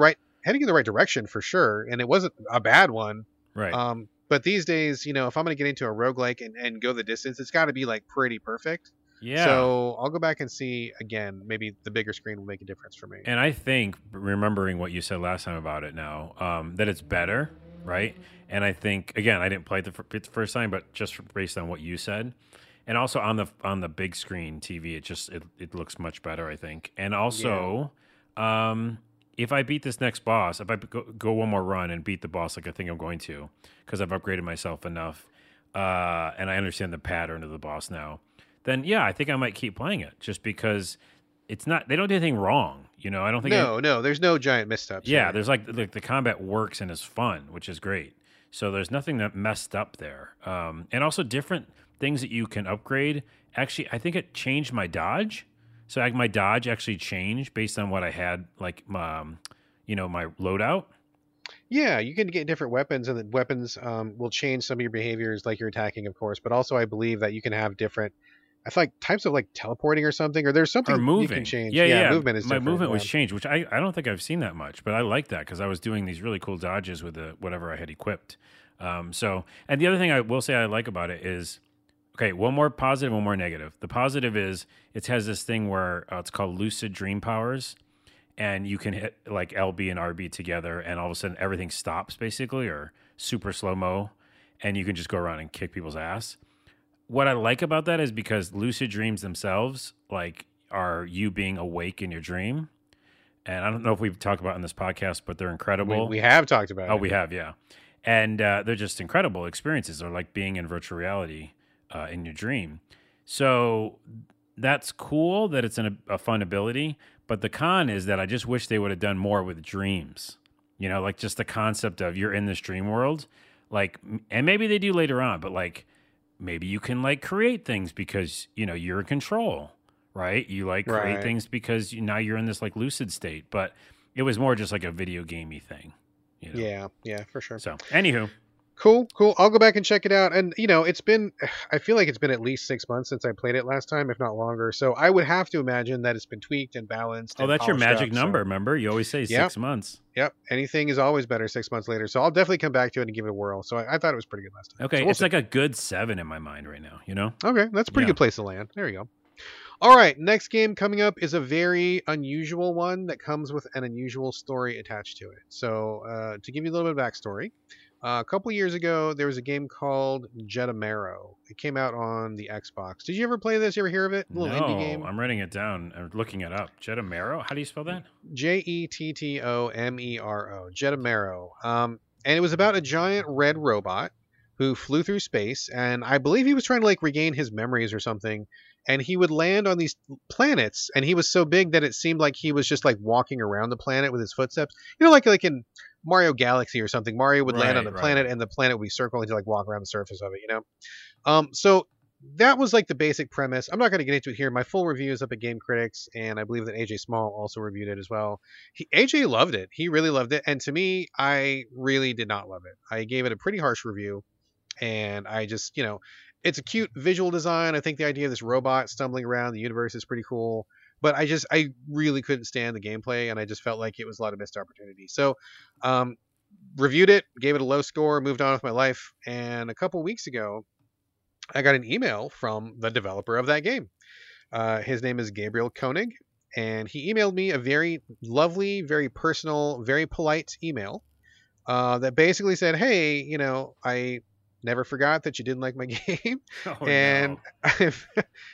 in the right direction for sure, and it wasn't a bad one. Right. But these days, you know, if I'm going to get into a roguelike and go the distance, it's got to be like pretty perfect. Yeah. So I'll go back and see again. Maybe the bigger screen will make a difference for me. And I think, remembering what you said last time about it now, that it's better, right? And I think, again, I didn't play it the first time, but just based on what you said. And also on the big screen TV, it looks much better, I think. And also, if I beat this next boss, if I go one more run and beat the boss like I think I'm going to, because I've upgraded myself enough, and I understand the pattern of the boss now, then yeah, I think I might keep playing it, just because it's not, they don't do anything wrong, you know. I don't think there's no giant missteps. Yeah, there's like the combat works and is fun, which is great. So there's nothing that messed up there, and also different things that you can upgrade. Actually, I think it changed my dodge. So like my dodge actually changed based on what I had, like, you know, my loadout. Yeah, you can get different weapons, and the weapons will change some of your behaviors, like your attacking, of course. But also, I believe that you can have different, I feel like, types of like teleporting or something, or there's something you can change. Yeah, movement is different. My movement was changed, which I don't think I've seen that much, but I like that because I was doing these really cool dodges with whatever I had equipped. And the other thing I will say I like about it is, okay, one more positive, one more negative. The positive is it has this thing where it's called lucid dream powers, and you can hit like LB and RB together, and all of a sudden everything stops basically, or super slow-mo. and you can just go around and kick people's ass. What I like about that is because lucid dreams themselves, like, are you being awake in your dream. And I don't know if we've talked about it in this podcast, but they're incredible. We have talked about it. Oh, we have, yeah. And they're just incredible experiences. They're like being in virtual reality in your dream. So that's cool that it's a fun ability. But the con is that I just wish they would have done more with dreams. You know, like just the concept of you're in this dream world. Like, and maybe they do later on, but like maybe you can like create things because, you know, you're in control. Right? You like create things because now you're in this like lucid state, but it was more just like a video gamey thing. You know? Yeah. Yeah, for sure. So anywho. Cool. I'll go back and check it out. And you know, I feel like it's been at least 6 months since I played it last time, if not longer. So I would have to imagine that it's been tweaked and balanced. Oh, that's your magic number. Remember, you always say 6 months. Yep. Anything is always better 6 months later. So I'll definitely come back to it and give it a whirl. So I thought it was pretty good last time. Okay. So we'll like a good 7 in my mind right now, you know? Okay. That's a pretty good place to land. There you go. All right, next game coming up is a very unusual one that comes with an unusual story attached to it. So to give you a little bit of backstory, a couple years ago, there was a game called Jettomero. It came out on the Xbox. Did you ever play this? You ever hear of it? A little indie game. I'm writing it down. I'm looking it up. Jettomero? How do you spell that? Jettomero. Jettomero. And it was about a giant red robot who flew through space, and I believe he was trying to like regain his memories or something. And he would land on these planets, and he was so big that it seemed like he was just like walking around the planet with his footsteps. You know, like in Mario Galaxy or something. Mario would land on the planet, and the planet would be circling to like walk around the surface of it. You know, so that was like the basic premise. I'm not going to get into it here. My full review is up at Game Critics, and I believe that AJ Small also reviewed it as well. AJ loved it. He really loved it, and to me, I really did not love it. I gave it a pretty harsh review, and I just, you know. It's a cute visual design. I think the idea of this robot stumbling around the universe is pretty cool. But I really couldn't stand the gameplay, and I just felt like it was a lot of missed opportunity. So reviewed it, gave it a low score, moved on with my life. And a couple weeks ago, I got an email from the developer of that game. His name is Gabriel Koenig, and he emailed me a very lovely, very personal, very polite email that basically said, hey, you know, I never forgot that you didn't like my game. Oh, and no.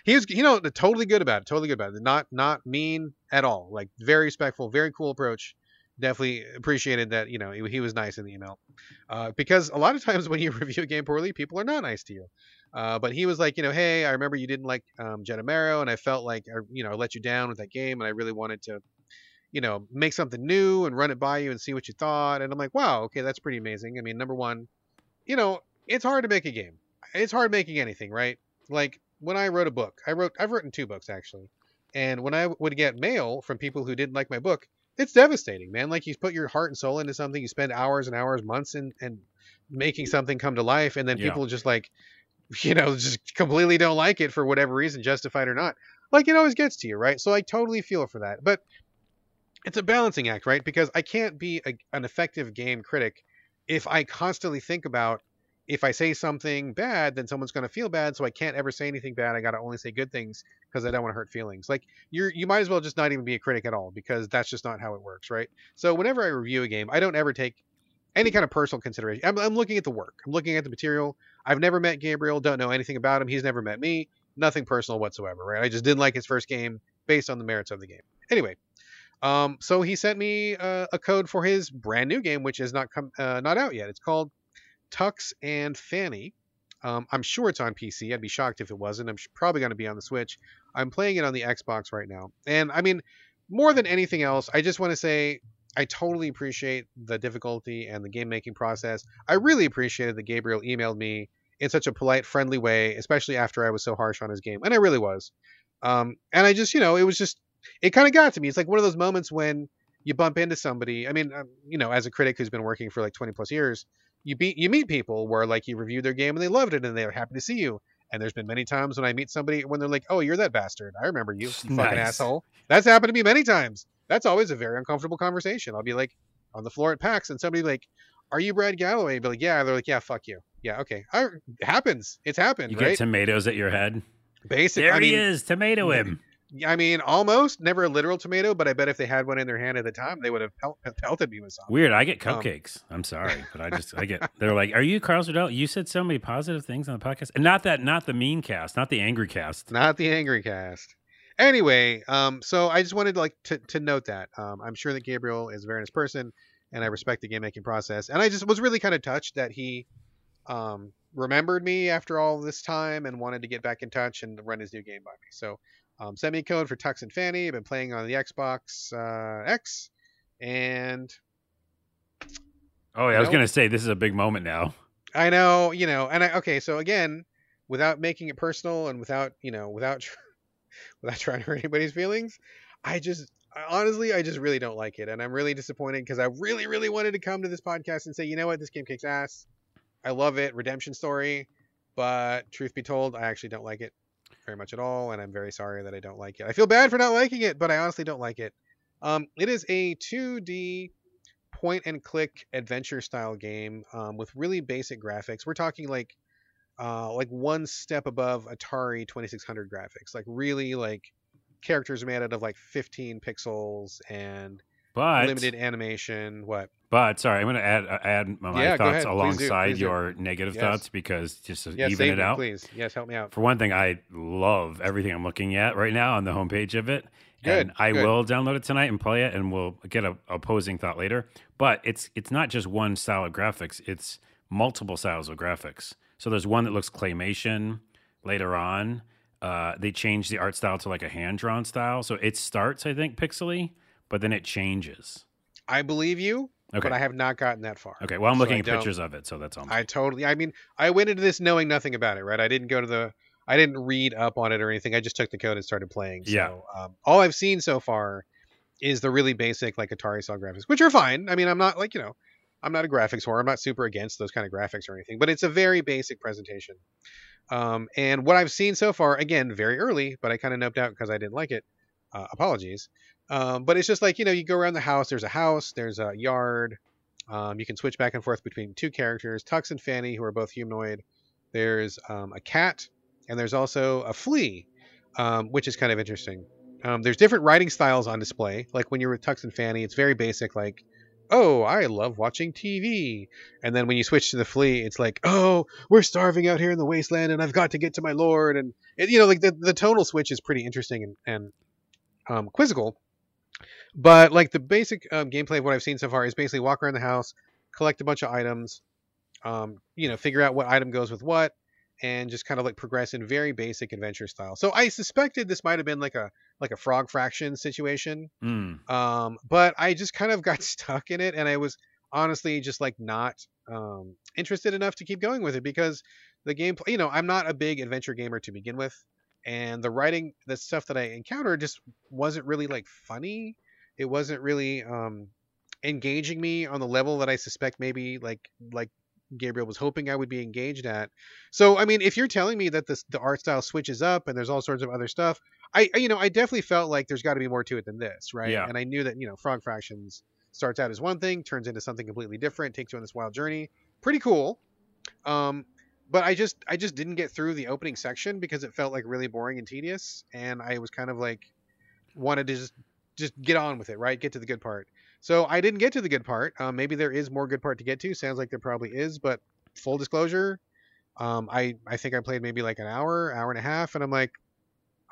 He was, you know, totally good about it. Not mean at all. Like very respectful, very cool approach. Definitely appreciated that, you know, he was nice in the email. Because a lot of times when you review a game poorly, people are not nice to you. But he was like, you know, hey, I remember you didn't like Jettomero, and I felt like, I let you down with that game, and I really wanted to, you know, make something new and run it by you and see what you thought. And I'm like, wow, okay, that's pretty amazing. I mean, number one, you know, it's hard to make a game. It's hard making anything, right? Like when I wrote a book, I've written 2 books actually. And when I would get mail from people who didn't like my book, it's devastating, man. Like you put your heart and soul into something, you spend hours and hours, months and making something come to life. And then people just like, you know, just completely don't like it for whatever reason, justified or not. Like it always gets to you, right? So I totally feel for that, but it's a balancing act, right? Because I can't be an effective game critic if I constantly think about, if I say something bad, then someone's going to feel bad. So I can't ever say anything bad. I got to only say good things because I don't want to hurt feelings. Like you might as well just not even be a critic at all, because that's just not how it works. Right. So whenever I review a game, I don't ever take any kind of personal consideration. I'm looking at the work. I'm looking at the material. I've never met Gabriel. Don't know anything about him. He's never met me. Nothing personal whatsoever. Right. I just didn't like his first game based on the merits of the game. Anyway. So he sent me a code for his brand new game, which is not out yet. It's called Tux and Fanny. I'm sure it's on PC. I'd be shocked if it wasn't. I'm probably going to be on the Switch. I'm playing it on the Xbox right now. And I mean, more than anything else, I just want to say I totally appreciate the difficulty and the game making process. I really appreciated that Gabriel emailed me in such a polite, friendly way, especially after I was so harsh on his game. And I really was. And I just, you know, it kind of got to me. It's like one of those moments when you bump into somebody. I mean, you know, as a critic who's been working for like 20 plus years, you meet people where like you reviewed their game and they loved it and they were happy to see you. And there's been many times when I meet somebody when they're like, oh, you're that bastard. I remember you, you fucking asshole. That's happened to me many times. That's always a very uncomfortable conversation. I'll be like on the floor at PAX and somebody like, are you Brad Galloway? I'd be like, yeah. They're like, yeah, fuck you. Yeah. Okay. It happens. It's happened. You get tomatoes at your head. Basically. There he is. Tomato him. I mean, almost never a literal tomato, but I bet if they had one in their hand at the time, they would have pelted me with something. Weird. I get cupcakes. I'm sorry, but I get. They're like, "Are you Carlos Rodella? You said so many positive things on the podcast, and not the mean cast, not the angry cast, Anyway, so I just wanted to note that I'm sure that Gabriel is a very nice person, and I respect the game making process, and I just was really kind of touched that he remembered me after all this time and wanted to get back in touch and run his new game by me. So send me a code for Tux and Fanny. I've been playing on the Xbox X, and I was gonna say this is a big moment now. I know, you know, and so again, without making it personal and without without trying to hurt anybody's feelings, I honestly really don't like it, and I'm really disappointed because I really wanted to come to this podcast and say, you know what, this game kicks ass. I love it. Redemption story. But truth be told, I actually don't like it very much at all. And I'm very sorry that I don't like it. I feel bad for not liking it, but I honestly don't like it. It is a 2D point and click adventure style game with really basic graphics. We're talking like one step above Atari 2600 graphics, like really like characters made out of like 15 pixels and limited animation. But sorry, I'm going to add my thoughts alongside your negative thoughts, because just to even it out. Please. Yes, help me out. For one thing, I love everything I'm looking at right now on the homepage of it. And I will download it tonight and play it, and we'll get an opposing thought later. But it's not just one style of graphics. It's multiple styles of graphics. So there's one that looks claymation later on. They changed the art style to like a hand-drawn style. So it starts, I think, pixely, but then it changes. I believe you. Okay. But I have not gotten that far. Okay, well, I'm looking at pictures of it, so that's all. I mean, I went into this knowing nothing about it, right? I didn't read up on it or anything. I just took the code and started playing. So, all I've seen so far is the really basic, like, Atari-style graphics, which are fine. I mean, I'm not, like, you know, I'm not a graphics whore. I'm not super against those kind of graphics or anything. But it's a very basic presentation. And what I've seen so far, again, very early, but I kind of noped out because I didn't like it. Apologies. But it's just like, you know, you go around the house, there's a yard. You can switch back and forth between two characters, Tux and Fanny, who are both humanoid. There's a cat, and there's also a flea, which is kind of interesting. There's different writing styles on display. Like when you're with Tux and Fanny, it's very basic, like, oh, I love watching TV. And then when you switch to the flea, it's like, oh, we're starving out here in the wasteland, and I've got to get to my lord. And, you know, like the tonal switch is pretty interesting and quizzical. But like the basic gameplay of what I've seen so far is basically walk around the house, collect a bunch of items, you know, figure out what item goes with what, and just kind of like progress in very basic adventure style. So I suspected this might have been like a Frog Fraction situation, but I just kind of got stuck in it, and I was honestly just like not interested enough to keep going with it, because the gameplay, you know, I'm not a big adventure gamer to begin with. And the writing, the stuff that I encountered just wasn't really like funny. It wasn't really engaging me on the level that I suspect maybe like Gabriel was hoping I would be engaged at. So, I mean, if you're telling me that the art style switches up and there's all sorts of other stuff, I definitely felt like there's got to be more to it than this, right? Yeah. And I knew that, you know, Frog Fractions starts out as one thing, turns into something completely different, takes you on this wild journey. Pretty cool. But I just didn't get through the opening section because it felt like really boring and tedious, and I was kind of like wanted to just get on with it, right? Get to the good part. So I didn't get to the good part. Maybe there is more good part to get to. Sounds like there probably is, but full disclosure, I think I played maybe like an hour and a half, and I'm like,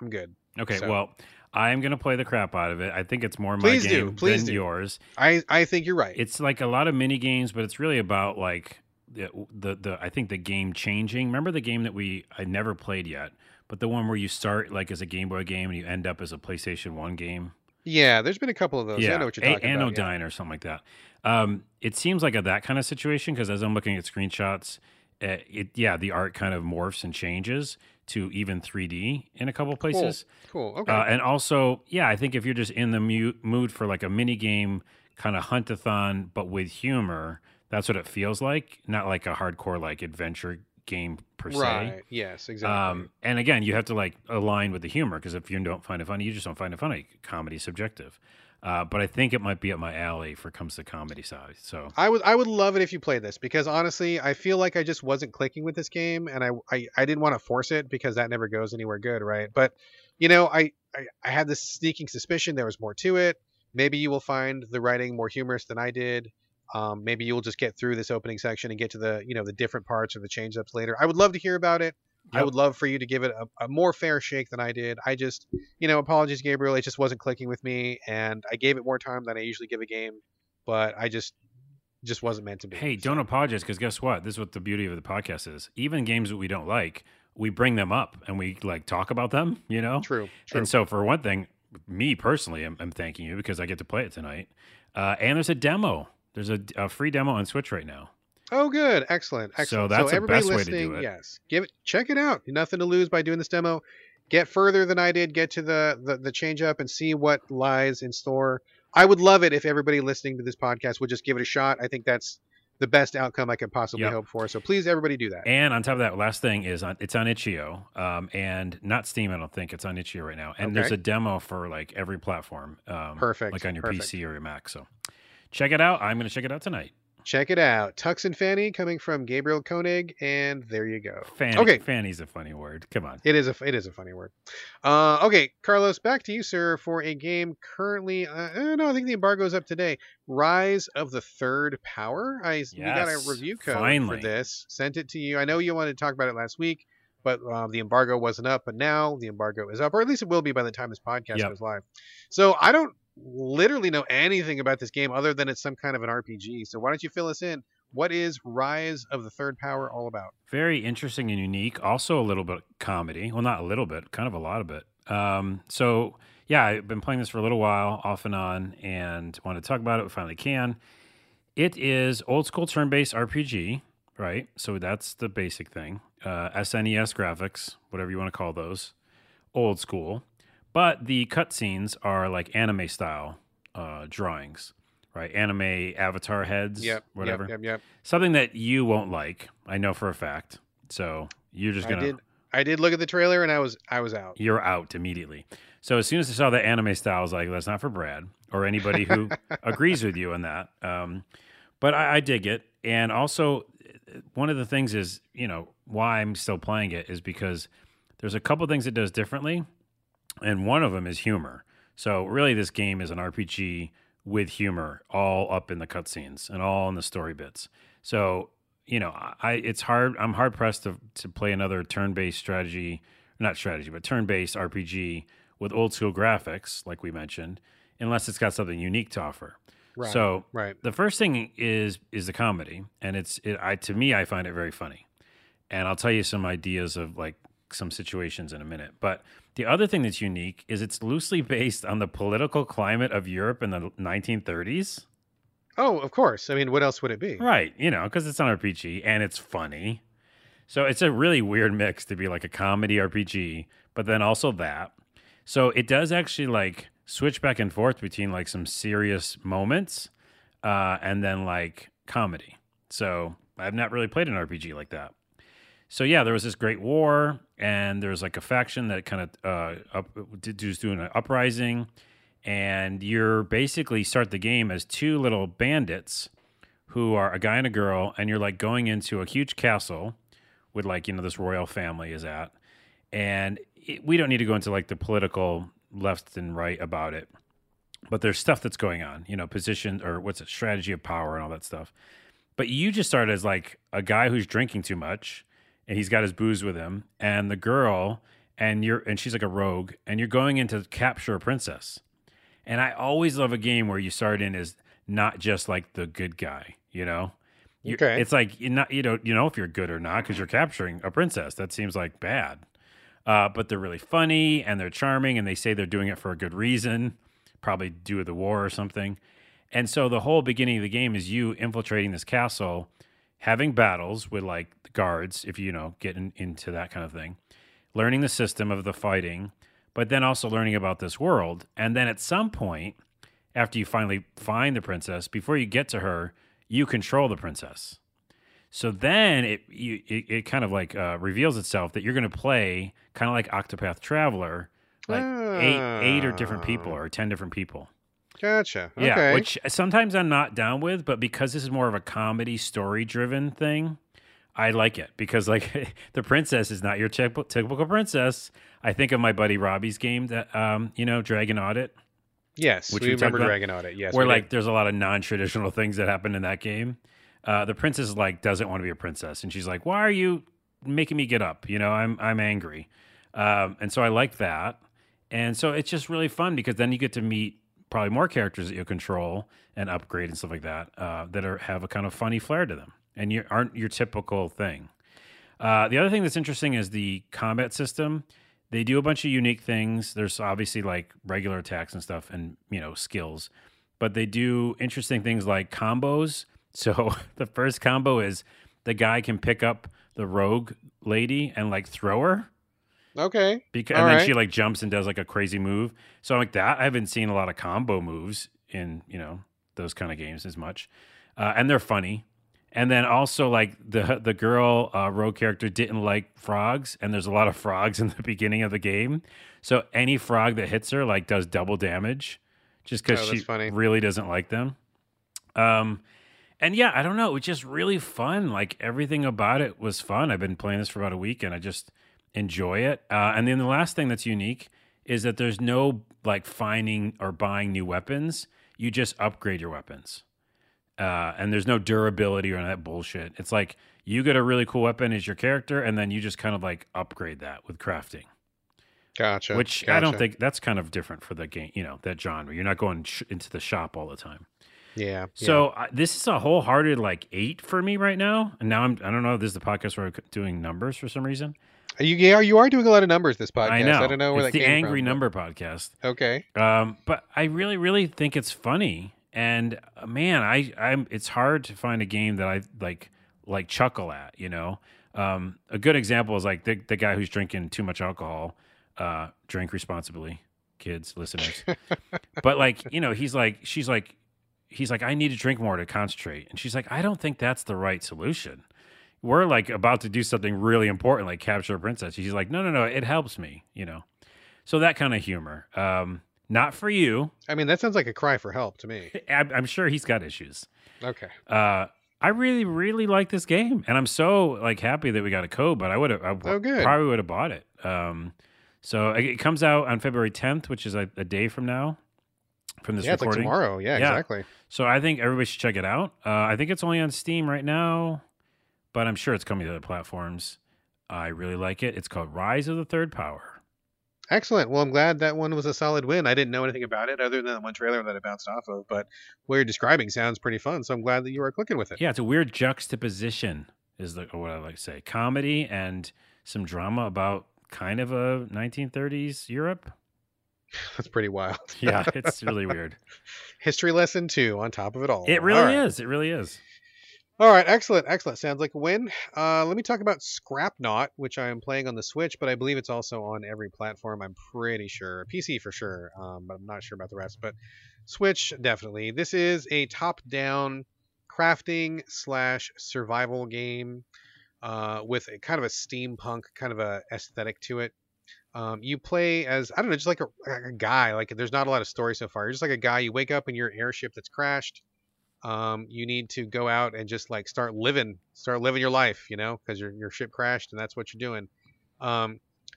I'm good. Okay, so. Well, I'm going to play the crap out of it. I think it's more my game than yours. I think you're right. It's like a lot of mini games, but it's really about like I think the game changing. Remember the game that I never played yet, but the one where you start like as a Game Boy game and you end up as a PlayStation 1 game. Yeah, there's been a couple of those. Yeah, I know what you're talking about. Anodyne or something like that. It seems like that kind of situation, because as I'm looking at screenshots, the art kind of morphs and changes to even 3D in a couple places. Cool. Okay. And also, yeah, I think if you're just in the mood for like a mini game kind of hunt-a-thon, but with humor. That's what it feels like, not like a hardcore like adventure game per se. Right. Yes, exactly. And again, you have to like align with the humor, because if you don't find it funny, you just don't find it funny. Comedy's subjective. But I think it might be up my alley for comes to comedy side. So I would love it if you played this, because honestly, I feel like I just wasn't clicking with this game, and I didn't want to force it because that never goes anywhere good, right? But you know, I I had this sneaking suspicion there was more to it. Maybe you will find the writing more humorous than I did. Maybe you'll just get through this opening section and get to the, you know, the different parts or the change-ups later. I would love to hear about it. Yep. I would love for you to give it a more fair shake than I did. I just, you know, apologies, Gabriel. It just wasn't clicking with me, and I gave it more time than I usually give a game, but I just wasn't meant to be. Hey, don't apologize, because guess what? This is what the beauty of the podcast is. Even games that we don't like, we bring them up and we like talk about them, you know? True. And so for one thing, me personally, I'm thanking you because I get to play it tonight. And there's a demo. There's a free demo on Switch right now. Oh, good. Excellent. So that's the best way to do it. Yes. Check it out. Nothing to lose by doing this demo. Get further than I did. Get to the change up and see what lies in store. I would love it if everybody listening to this podcast would just give it a shot. I think that's the best outcome I could possibly hope for. So please, everybody do that. And on top of that, last thing is it's on itch.io and not Steam, I don't think. It's on itch.io right now. And there's a demo for like every platform. Perfect. Like on your PC or your Mac. So check it out. I'm going to check it out tonight. Check it out. Tux and Fanny coming from Gabriel Koenig, and there you go. Fanny. Okay. Fanny's a funny word. Come on. It is a funny word. Okay, Carlos, back to you, sir, for a game currently... I think the embargo's up today. Rise of the Third Power. We got a review code for this. Sent it to you. I know you wanted to talk about it last week, but the embargo wasn't up, but now the embargo is up, or at least it will be by the time this podcast goes live. So I don't literally know anything about this game other than it's some kind of an RPG. So why don't you fill us in? What is Rise of the Third Power all about? Very interesting and unique. Also a little bit comedy. Well, not a little bit, kind of a lot of it. I've been playing this for a little while, off and on, and want to talk about it. We finally can. It is old school turn-based RPG, right? So that's the basic thing. SNES graphics, whatever you want to call those. Old school. But the cutscenes are like anime style drawings, right? Anime avatar heads, whatever. Yep. Something that you won't like, I know for a fact. So you're just gonna. I did look at the trailer and I was out. You're out immediately. So as soon as I saw the anime style, I was like, that's not for Brad or anybody who agrees with you on that. But I dig it, and also one of the things is, you know, why I'm still playing it is because there's a couple things it does differently. And one of them is humor. So really this game is an RPG with humor all up in the cutscenes and all in the story bits. So, you know, I'm hard pressed to play another turn-based RPG with old school graphics, like we mentioned, unless it's got something unique to offer. Right. So the first thing is the comedy, and to me I find it very funny. And I'll tell you some ideas of like some situations in a minute. But the other thing that's unique is it's loosely based on the political climate of Europe in the 1930s. Oh, of course. I mean, what else would it be? Right. You know, because it's an RPG and it's funny. So it's a really weird mix to be like a comedy RPG, but then also that. So it does actually like switch back and forth between like some serious moments and then like comedy. So I've not really played an RPG like that. So yeah, there was this great war, and there was like a faction that kind of was doing an uprising, and you're basically start the game as two little bandits who are a guy and a girl, and you're like going into a huge castle with like, you know, this royal family is at, and we don't need to go into like the political left and right about it, but there's stuff that's going on, you know, position or strategy of power and all that stuff. But you just start as like a guy who's drinking too much. And he's got his booze with him, and the girl, and she's like a rogue, and you're going in to capture a princess. And I always love a game where you start in as not just like the good guy, you know. Okay. It's like you don't know if you're good or not because you're capturing a princess. That seems like bad, but they're really funny and they're charming, and they say they're doing it for a good reason, probably due to the war or something. And so the whole beginning of the game is you infiltrating this castle, having battles with like the guards, if you know, getting into that kind of thing, learning the system of the fighting, but then also learning about this world. And then at some point, after you finally find the princess, before you get to her, you control the princess. So then it kind of like reveals itself that you're going to play kind of like Octopath Traveler, like eight or different people or 10 different people. Gotcha. Yeah, okay. Which sometimes I'm not down with, but because this is more of a comedy story-driven thing, I like it because, like, the princess is not your typical princess. I think of my buddy Robbie's game that, you know, Dragon Audit. Yes, which we remember about, Dragon Audit. Yes, where like there's a lot of non-traditional things that happen in that game. The princess like doesn't want to be a princess, and she's like, "Why are you making me get up? You know, I'm angry." And so I like that, and so it's just really fun because then you get to meet probably more characters that you'll control and upgrade and stuff like that that are have a kind of funny flair to them. And you aren't your typical thing. The other thing that's interesting is the combat system. They do a bunch of unique things. There's obviously like regular attacks and stuff and, you know, skills. But they do interesting things like combos. So the first combo is the guy can pick up the rogue lady and like throw her. Okay. And then she like jumps and does like a crazy move. So I'm like that. I haven't seen a lot of combo moves in, you know, those kind of games as much. And they're funny. And then also, like, the girl rogue character didn't like frogs, and there's a lot of frogs in the beginning of the game. So any frog that hits her, like, does double damage just because she really doesn't like them. And, yeah, I don't know. It was just really fun. Like, everything about it was fun. I've been playing this for about a week, and I just enjoy it. And then the last thing that's unique is that there's no, like, finding or buying new weapons. You just upgrade your weapons. And there's no durability or any of that bullshit. It's like you get a really cool weapon as your character, and then you just kind of like upgrade that with crafting. Gotcha. Which I don't think that's kind of different for the game, you know, that genre. You're not going into the shop all the time. Yeah. So this is a wholehearted like 8 for me right now. And now I don't know. This is the podcast where I'm doing numbers for some reason. You are doing a lot of numbers this podcast. I know. I don't know where it's that came from. It's the Angry Number podcast. Okay. But I really, really think it's funny. And man, it's hard to find a game that I like chuckle at, you know. A good example is like the guy who's drinking too much alcohol. Drink responsibly, kids, listeners. But like, you know, he's like, I need to drink more to concentrate, and she's like, I don't think that's the right solution. We're like about to do something really important, like capture a princess. She's like, no, it helps me, you know. So that kind of humor. Not for you. I mean, that sounds like a cry for help to me. I'm sure he's got issues. Okay. I really, really like this game, and I'm so like happy that we got a code. But I probably would have bought it. So it comes out on February 10th, which is a day from now, from this recording. It's like tomorrow. Yeah, exactly. So I think everybody should check it out. I think it's only on Steam right now, but I'm sure it's coming to other platforms. I really like it. It's called Rise of the Third Power. Excellent. Well, I'm glad that one was a solid win. I didn't know anything about it other than the one trailer that it bounced off of, but what you're describing sounds pretty fun, so I'm glad that you were clicking with it. Yeah, it's a weird juxtaposition is what I like to say. Comedy and some drama about kind of a 1930s Europe. That's pretty wild. Yeah, it's really weird. History lesson 2 on top of it all. It really is. All right, excellent. Sounds like a win. Let me talk about Scrapknot, which I am playing on the Switch, but I believe it's also on every platform, I'm pretty sure. PC for sure, but I'm not sure about the rest. But Switch, definitely. This is a top-down crafting/survival game with a kind of a steampunk kind of a aesthetic to it. You play as, I don't know, just like a guy. Like, there's not a lot of story so far. You're just like a guy. You wake up in your airship that's crashed. You need to go out and just like start living your life, you know, because your ship crashed and that's what you're doing.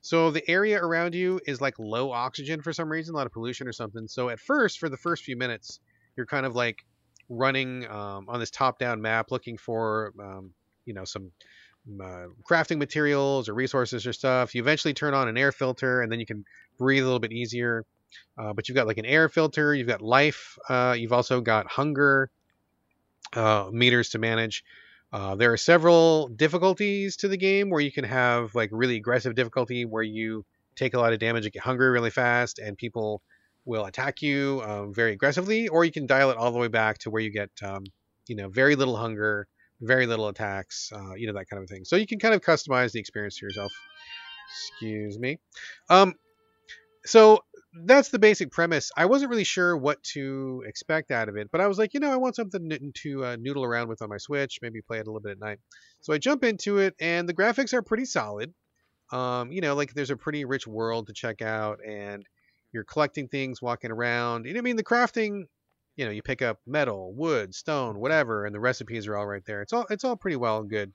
So the area around you is like low oxygen for some reason, a lot of pollution or something. So at first, for the first few minutes, you're kind of like running on this top-down map looking for, you know, some crafting materials or resources or stuff. You eventually turn on an air filter and then you can breathe a little bit easier. But you've got like an air filter, you've got life, you've also got hunger. Meters to manage. There are several difficulties to the game where you can have like really aggressive difficulty where you take a lot of damage and get hungry really fast and people will attack you very aggressively, or you can dial it all the way back to where you get you know, very little hunger, very little attacks, you know, that kind of thing. So you can kind of customize the experience to yourself. Excuse me. So that's the basic premise. I wasn't really sure what to expect out of it, but I was like, you know, I want something to noodle around with on my Switch, maybe play it a little bit at night. So I jump into it, and the graphics are pretty solid. You know, like there's a pretty rich world to check out, and you're collecting things, walking around. You know, I mean, the crafting, you know, you pick up metal, wood, stone, whatever, and the recipes are all right there. It's all pretty well and good.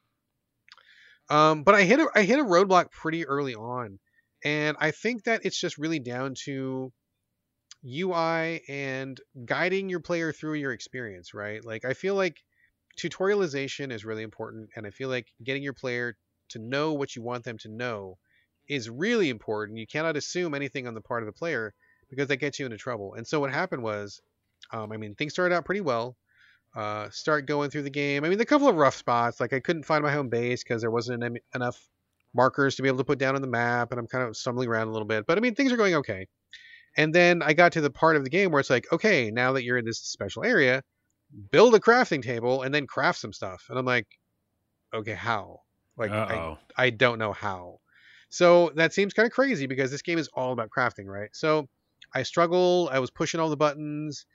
But I hit a roadblock pretty early on, and I think that it's just really down to UI and guiding your player through your experience, right? Like, I feel like tutorialization is really important, and I feel like getting your player to know what you want them to know is really important. You cannot assume anything on the part of the player, because that gets you into trouble. And so what happened was, I mean, things started out pretty well. Start going through the game. I mean, a couple of rough spots. Like, I couldn't find my home base because there wasn't enough markers to be able to put down on the map, and I'm kind of stumbling around a little bit. But I mean, things are going okay. And then I got to the part of the game where it's like, okay, now that you're in this special area, build a crafting table and then craft some stuff. And I'm like, okay, how? Like, I don't know how. So that seems kind of crazy, because this game is all about crafting, right? So I struggled. I was pushing all the buttons.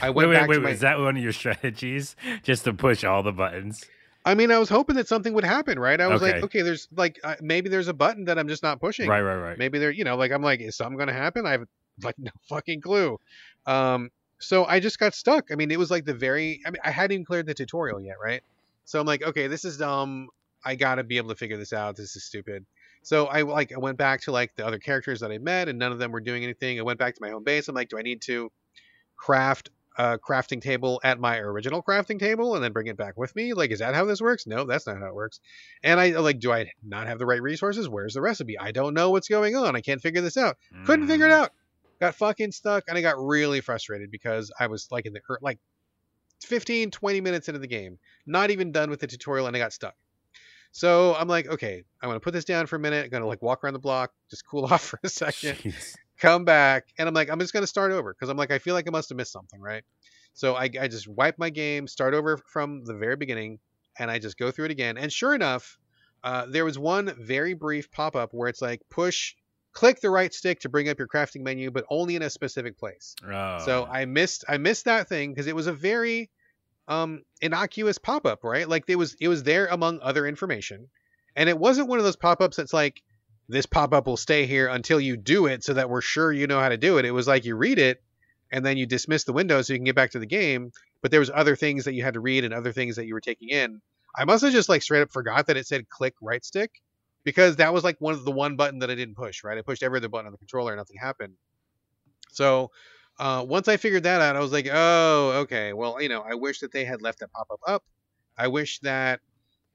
I went back to my... Is that one of your strategies? Just to push all the buttons? I mean, I was hoping that something would happen, right? I was like, okay, there's like, maybe there's a button that I'm just not pushing. Right. Maybe there, you know, like, I'm like, is something going to happen? I have like no fucking clue. So I just got stuck. I mean, it was like I hadn't even cleared the tutorial yet, right? So I'm like, okay, this is dumb. I got to be able to figure this out. This is stupid. So I went back to like the other characters that I met, and none of them were doing anything. I went back to my home base. I'm like, do I need to craft a crafting table at my original crafting table and then bring it back with me? Like, is that how this works? No, that's not how it works. And I like, do I not have the right resources? Where's the recipe? I don't know what's going on. I can't figure this out. Couldn't figure it out. Got fucking stuck, and I got really frustrated because I was like in the 15, 20 minutes into the game, not even done with the tutorial, and I got stuck. So I'm like, okay, I'm going to put this down for a minute. I'm going to like walk around the block, just cool off for a second, come back. And I'm like, I'm just going to start over. Cause I'm like, I feel like I must've missed something. Right. So I just wipe my game, start over from the very beginning. And I just go through it again. And sure enough, there was one very brief pop-up where it's like, click the right stick to bring up your crafting menu, but only in a specific place. Oh. So I missed that thing. Cause it was a very, innocuous pop-up, right? Like it was there among other information, and it wasn't one of those pop-ups that's like, this pop-up will stay here until you do it so that we're sure you know how to do it. It was like, you read it and then you dismiss the window so you can get back to the game, but there was other things that you had to read and other things that you were taking in. I must have just like straight up forgot that it said click right stick, because that was like the one button that I didn't push, right? I pushed every other button on the controller and nothing happened. So once I figured that out, I was like, oh, okay, well, you know, I wish that they had left that pop-up up. I wish that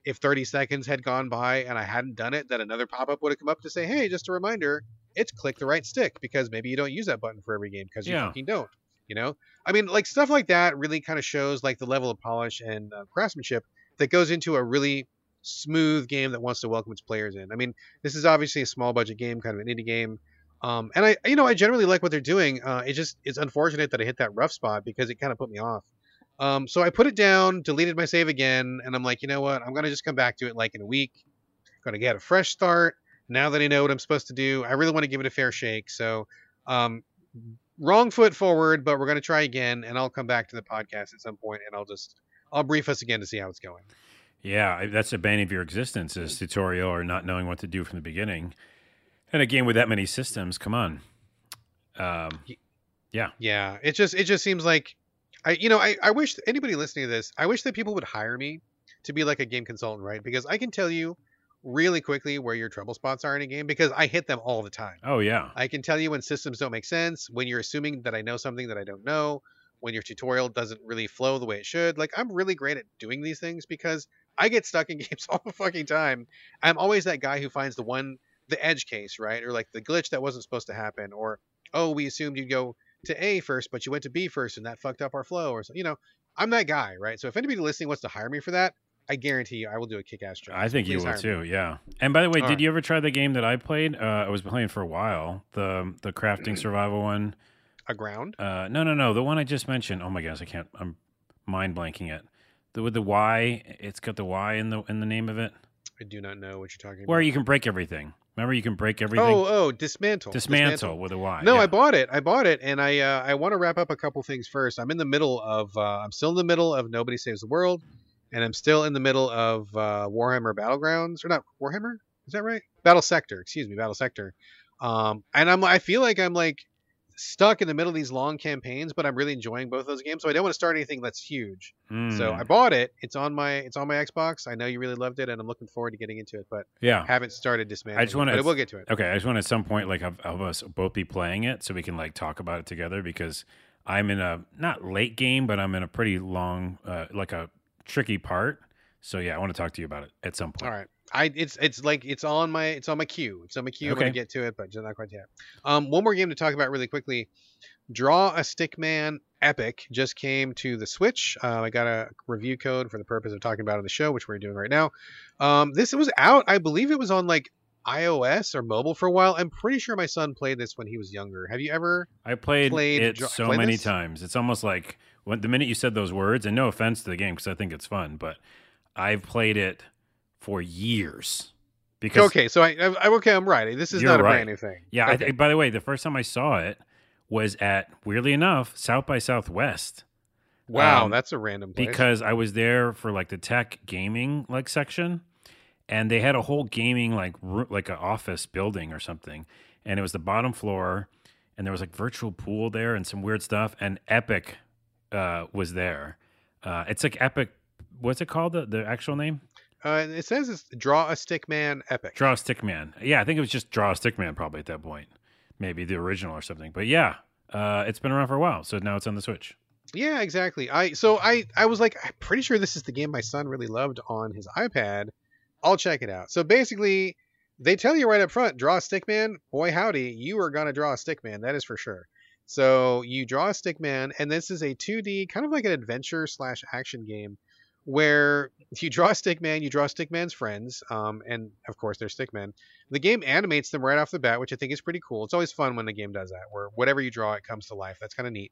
if 30 seconds had gone by and I hadn't done it, that another pop-up would have come up to say, hey, just a reminder, it's click the right stick, because maybe you don't use that button for every game, because you fucking don't, you know? I mean, like, stuff like that really kind of shows, like, the level of polish and craftsmanship that goes into a really smooth game that wants to welcome its players in. I mean, this is obviously a small-budget game, kind of an indie game. And I generally like what they're doing. It's unfortunate that I hit that rough spot because it kind of put me off. So I put it down, deleted my save again. And I'm like, you know what? I'm going to just come back to it like in a week. Going to get a fresh start. Now that I know what I'm supposed to do, I really want to give it a fair shake. So, wrong foot forward, but we're going to try again, and I'll come back to the podcast at some point, and I'll brief us again to see how it's going. Yeah. That's the bane of your existence, is tutorial or not knowing what to do from the beginning. And a game with that many systems, come on. Yeah. It just seems like, I wish anybody listening to this, I wish that people would hire me to be like a game consultant, right? Because I can tell you really quickly where your trouble spots are in a game, because I hit them all the time. Oh yeah. I can tell you when systems don't make sense, when you're assuming that I know something that I don't know, when your tutorial doesn't really flow the way it should. Like, I'm really great at doing these things because I get stuck in games all the fucking time. I'm always that guy who finds the edge case, right? Or like the glitch that wasn't supposed to happen, or, oh, we assumed you'd go to A first, but you went to B first and that fucked up our flow, or so, you know, I'm that guy, right? So if anybody listening wants to hire me for that, I guarantee you I will do a kick-ass job. I think you will too. Yeah. And by the way, did you ever try the game that I played? I was playing for a while, the crafting survival one. Aground? No. The one I just mentioned. Oh my gosh, I'm mind blanking it. With the Y, it's got the Y in the name of it. I do not know what you're talking about. Where you can break everything. Remember, you can break everything. Oh, dismantle. Dismantle with a Y. No, yeah. I bought it, and I want to wrap up a couple things first. I'm still in the middle of Nobody Saves the World, and I'm still in the middle of Warhammer Battlegrounds, or not Warhammer? Is that right? Battle Sector. Excuse me, Battle Sector. And I feel like I'm like stuck in the middle of these long campaigns, but I'm really enjoying both those games, so I don't want to start anything that's huge. So I bought it. It's on my Xbox. I know you really loved it, and I'm looking forward to getting into it, but haven't started dismantling it, but we'll get to it. Okay, I just want to at some point like have us both be playing it so we can like talk about it together, because I'm in a not late game, but I'm in a pretty long like a tricky part. So yeah, I want to talk to you about it at some point. All right. It's on my queue. Okay. I'm gonna get to it, but just not quite yet. One more game to talk about really quickly. Draw a Stickman Epic just came to the Switch. I got a review code for the purpose of talking about it on the show, which we're doing right now. This was out. I believe it was on like iOS or mobile for a while. I'm pretty sure my son played this when he was younger. Have you ever? I played it so many times. It's almost like when the minute you said those words, and no offense to the game because I think it's fun, but I've played it for years. Because I'm right. This is not a brand new thing. Yeah. Okay. By the way, the first time I saw it was at, weirdly enough, South by Southwest. Wow, that's a random place. Because I was there for like the tech gaming like section, and they had a whole gaming like an office building or something, and it was the bottom floor, and there was like virtual pool there and some weird stuff, and Epic was there. It's like Epic. What's it called? The actual name? It says it's Draw a Stickman Epic. Draw a Stickman. Yeah, I think it was just Draw a Stickman probably at that point. Maybe the original or something. But yeah, it's been around for a while, so now it's on the Switch. Yeah, exactly. I was like, I'm pretty sure this is the game my son really loved on his iPad. I'll check it out. So basically, they tell you right up front, draw a Stickman. Boy, howdy, you are going to draw a Stickman. That is for sure. So you draw a Stickman, and this is a 2D, kind of like an adventure/action game, where if you draw Stickman, you draw Stickman's friends, and of course they're Stickman. The game animates them right off the bat, which I think is pretty cool. It's always fun when the game does that, where whatever you draw, it comes to life. That's kind of neat.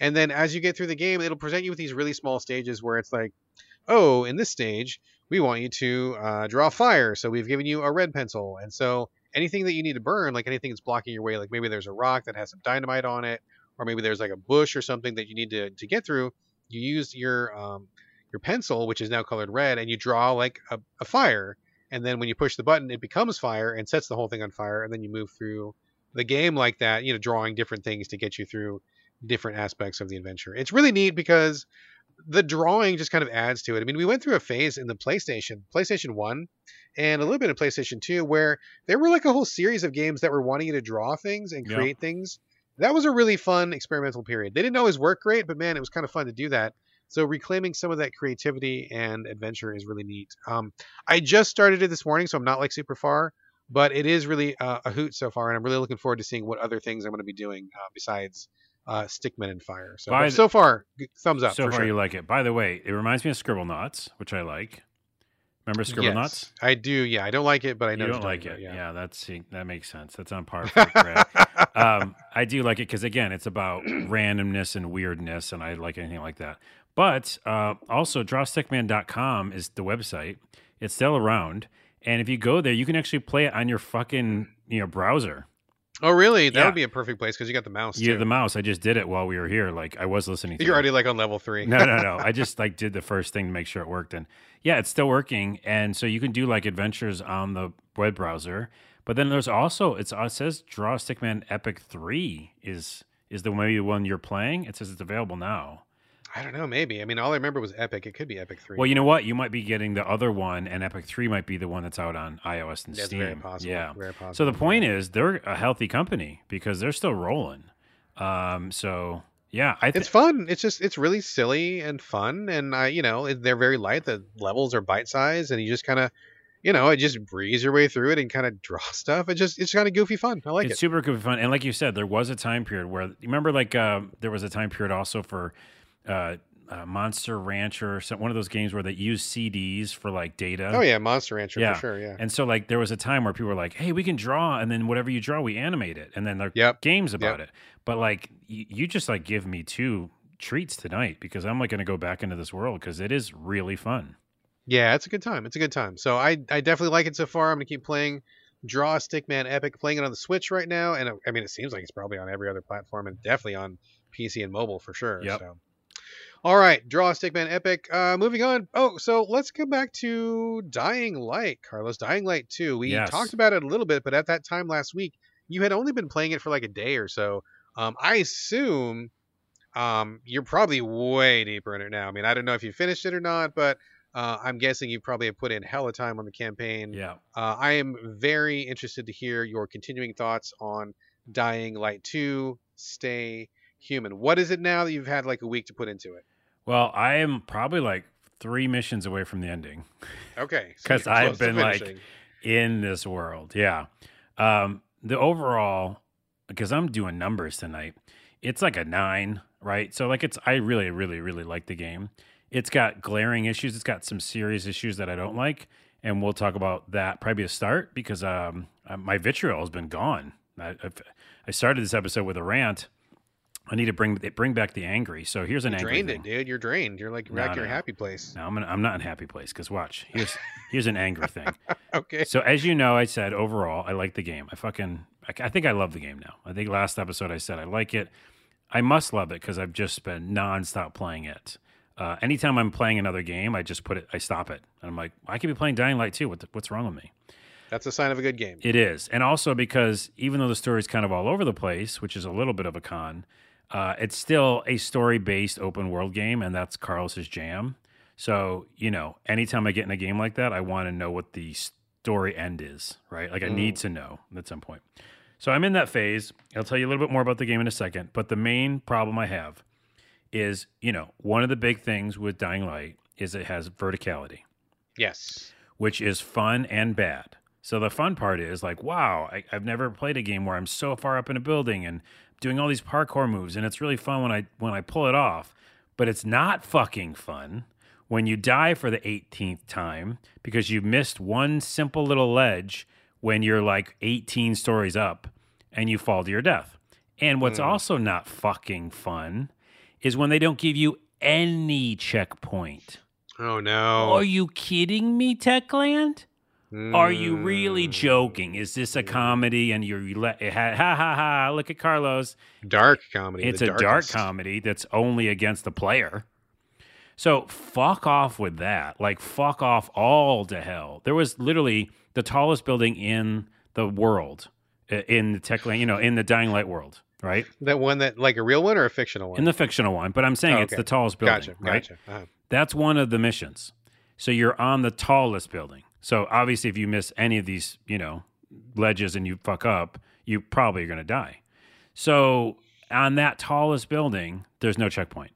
And then as you get through the game, it'll present you with these really small stages where it's like, oh, in this stage, we want you to draw fire, so we've given you a red pencil. And so anything that you need to burn, like anything that's blocking your way, like maybe there's a rock that has some dynamite on it, or maybe there's like a bush or something that you need to get through, you use your pencil, which is now colored red, and you draw like a fire, and then when you push the button, it becomes fire and sets the whole thing on fire, and then you move through the game like that, you know, drawing different things to get you through different aspects of the adventure. It's really neat because the drawing just kind of adds to it. I mean, we went through a phase in the PlayStation 1 and a little bit of PlayStation 2 where there were like a whole series of games that were wanting you to draw things and create things. That was a really fun experimental period. They didn't always work great, but man, it was kind of fun to do that. So reclaiming some of that creativity and adventure is really neat. I just started it this morning, so I'm not like super far, but it is really a hoot so far, and I'm really looking forward to seeing what other things I'm going to be doing besides Stickman and Fire. So far, thumbs up. So for far, sure. You like it. By the way, it reminds me of Scribblenauts, which I like. Remember Scribblenauts? Yes, I do. Yeah, I don't like it, but I know you don't like it. Yeah, that makes sense. That's on par for Brad. I do like it because again, it's about randomness and weirdness, and I like anything like that. But also, drawstickman.com is the website. It's still around. And if you go there, you can actually play it on your fucking browser. Oh, really? That would be a perfect place because you got the mouse, too. Yeah, the mouse. I just did it while we were here. Like, I was listening to it. You're already, like, on level 3. No. I just, like, did the first thing to make sure it worked. And, yeah, it's still working. And so you can do, like, adventures on the web browser. But then there's also, it says Draw Stickman Epic 3 is the maybe one you're playing. It says it's available now. I don't know, maybe. I mean, all I remember was Epic. It could be Epic 3. Well, you know what? You might be getting the other one, and Epic 3 might be the one that's out on iOS and Steam. Very possible. Yeah. Very possible. So the point is, they're a healthy company because they're still rolling. So, yeah. It's fun. It's just, it's really silly and fun, and, they're very light. The levels are bite-sized, and you just kind of, just breeze your way through it and kind of draw stuff. It's kind of goofy fun. I like it. It's super goofy fun. And like you said, there was a time period where, remember, like, there was a time period also for... Monster Rancher, one of those games where they use CDs for like data. Oh yeah, Monster Rancher for sure. Yeah. And so like there was a time where people were like, "Hey, we can draw," and then whatever you draw, we animate it, and then there are games about it. But like you just like give me two treats tonight because I'm like going to go back into this world because it is really fun. Yeah, it's a good time. It's a good time. So I definitely like it so far. I'm gonna keep playing Draw Stickman Epic, playing it on the Switch right now, and I mean it seems like it's probably on every other platform and definitely on PC and mobile for sure. Yep. So. All right, Draw Stickman Epic. Moving on. Oh, so let's come back to Dying Light, Carlos. Dying Light 2. We talked about it a little bit, but at that time last week, you had only been playing it for like a day or so. I assume you're probably way deeper in it now. I mean, I don't know if you finished it or not, but I'm guessing you probably have put in hella time on the campaign. Yeah. I am very interested to hear your continuing thoughts on Dying Light 2 Stay Human. What is it now that you've had like a week to put into it? Well, I am probably like 3 missions away from the ending. Okay. Because so I've been like in this world. Yeah. The overall, because I'm doing numbers tonight, it's like a 9, right? So like I really, really, really like the game. It's got glaring issues. It's got some serious issues that I don't like, and we'll talk about that probably to start because my vitriol has been gone. I started this episode with a rant. I need to bring back the angry. So here's an angry. You drained it, dude. You're drained. You're like back to your happy place. No, I'm not in happy place because watch. Here's an angry thing. Okay. So as you know, I said overall I like the game. I think I love the game now. I think last episode I said I like it. I must love it because I've just been nonstop playing it. Anytime I'm playing another game, I stop it. And I'm like, I could be playing Dying Light 2. What's wrong with me? That's a sign of a good game. It is. And also because even though the story's kind of all over the place, which is a little bit of a con, it's still a story-based open world game, and that's Carlos's jam. So, you know, anytime I get in a game like that, I want to know what the story end is, right? Like I need to know at some point. So I'm in that phase. I'll tell you a little bit more about the game in a second, but the main problem I have is, you know, one of the big things with Dying Light is it has verticality. Yes. Which is fun and bad. So the fun part is like, wow, I've never played a game where I'm so far up in a building and doing all these parkour moves, and it's really fun when I pull it off. But it's not fucking fun when you die for the 18th time because you missed one simple little ledge when you're like 18 stories up and you fall to your death. And what's also not fucking fun is when they don't give you any checkpoint. Oh, no. Are you kidding me, Techland? Are you really joking? Is this a comedy? And look at Carlos. Dark comedy. It's a darkest. Dark comedy that's only against the player. So fuck off with that. Like, fuck off all to hell. There was literally the tallest building in the world, in the Techland, you know, in the Dying Light world. Right? That one that, like a real one or a fictional one? In the fictional one, but I'm saying it's the tallest building, right? Gotcha. Uh-huh. That's one of the missions. So you're on the tallest building. So obviously if you miss any of these, you know, ledges and you fuck up, you probably are going to die. So on that tallest building, there's no checkpoint.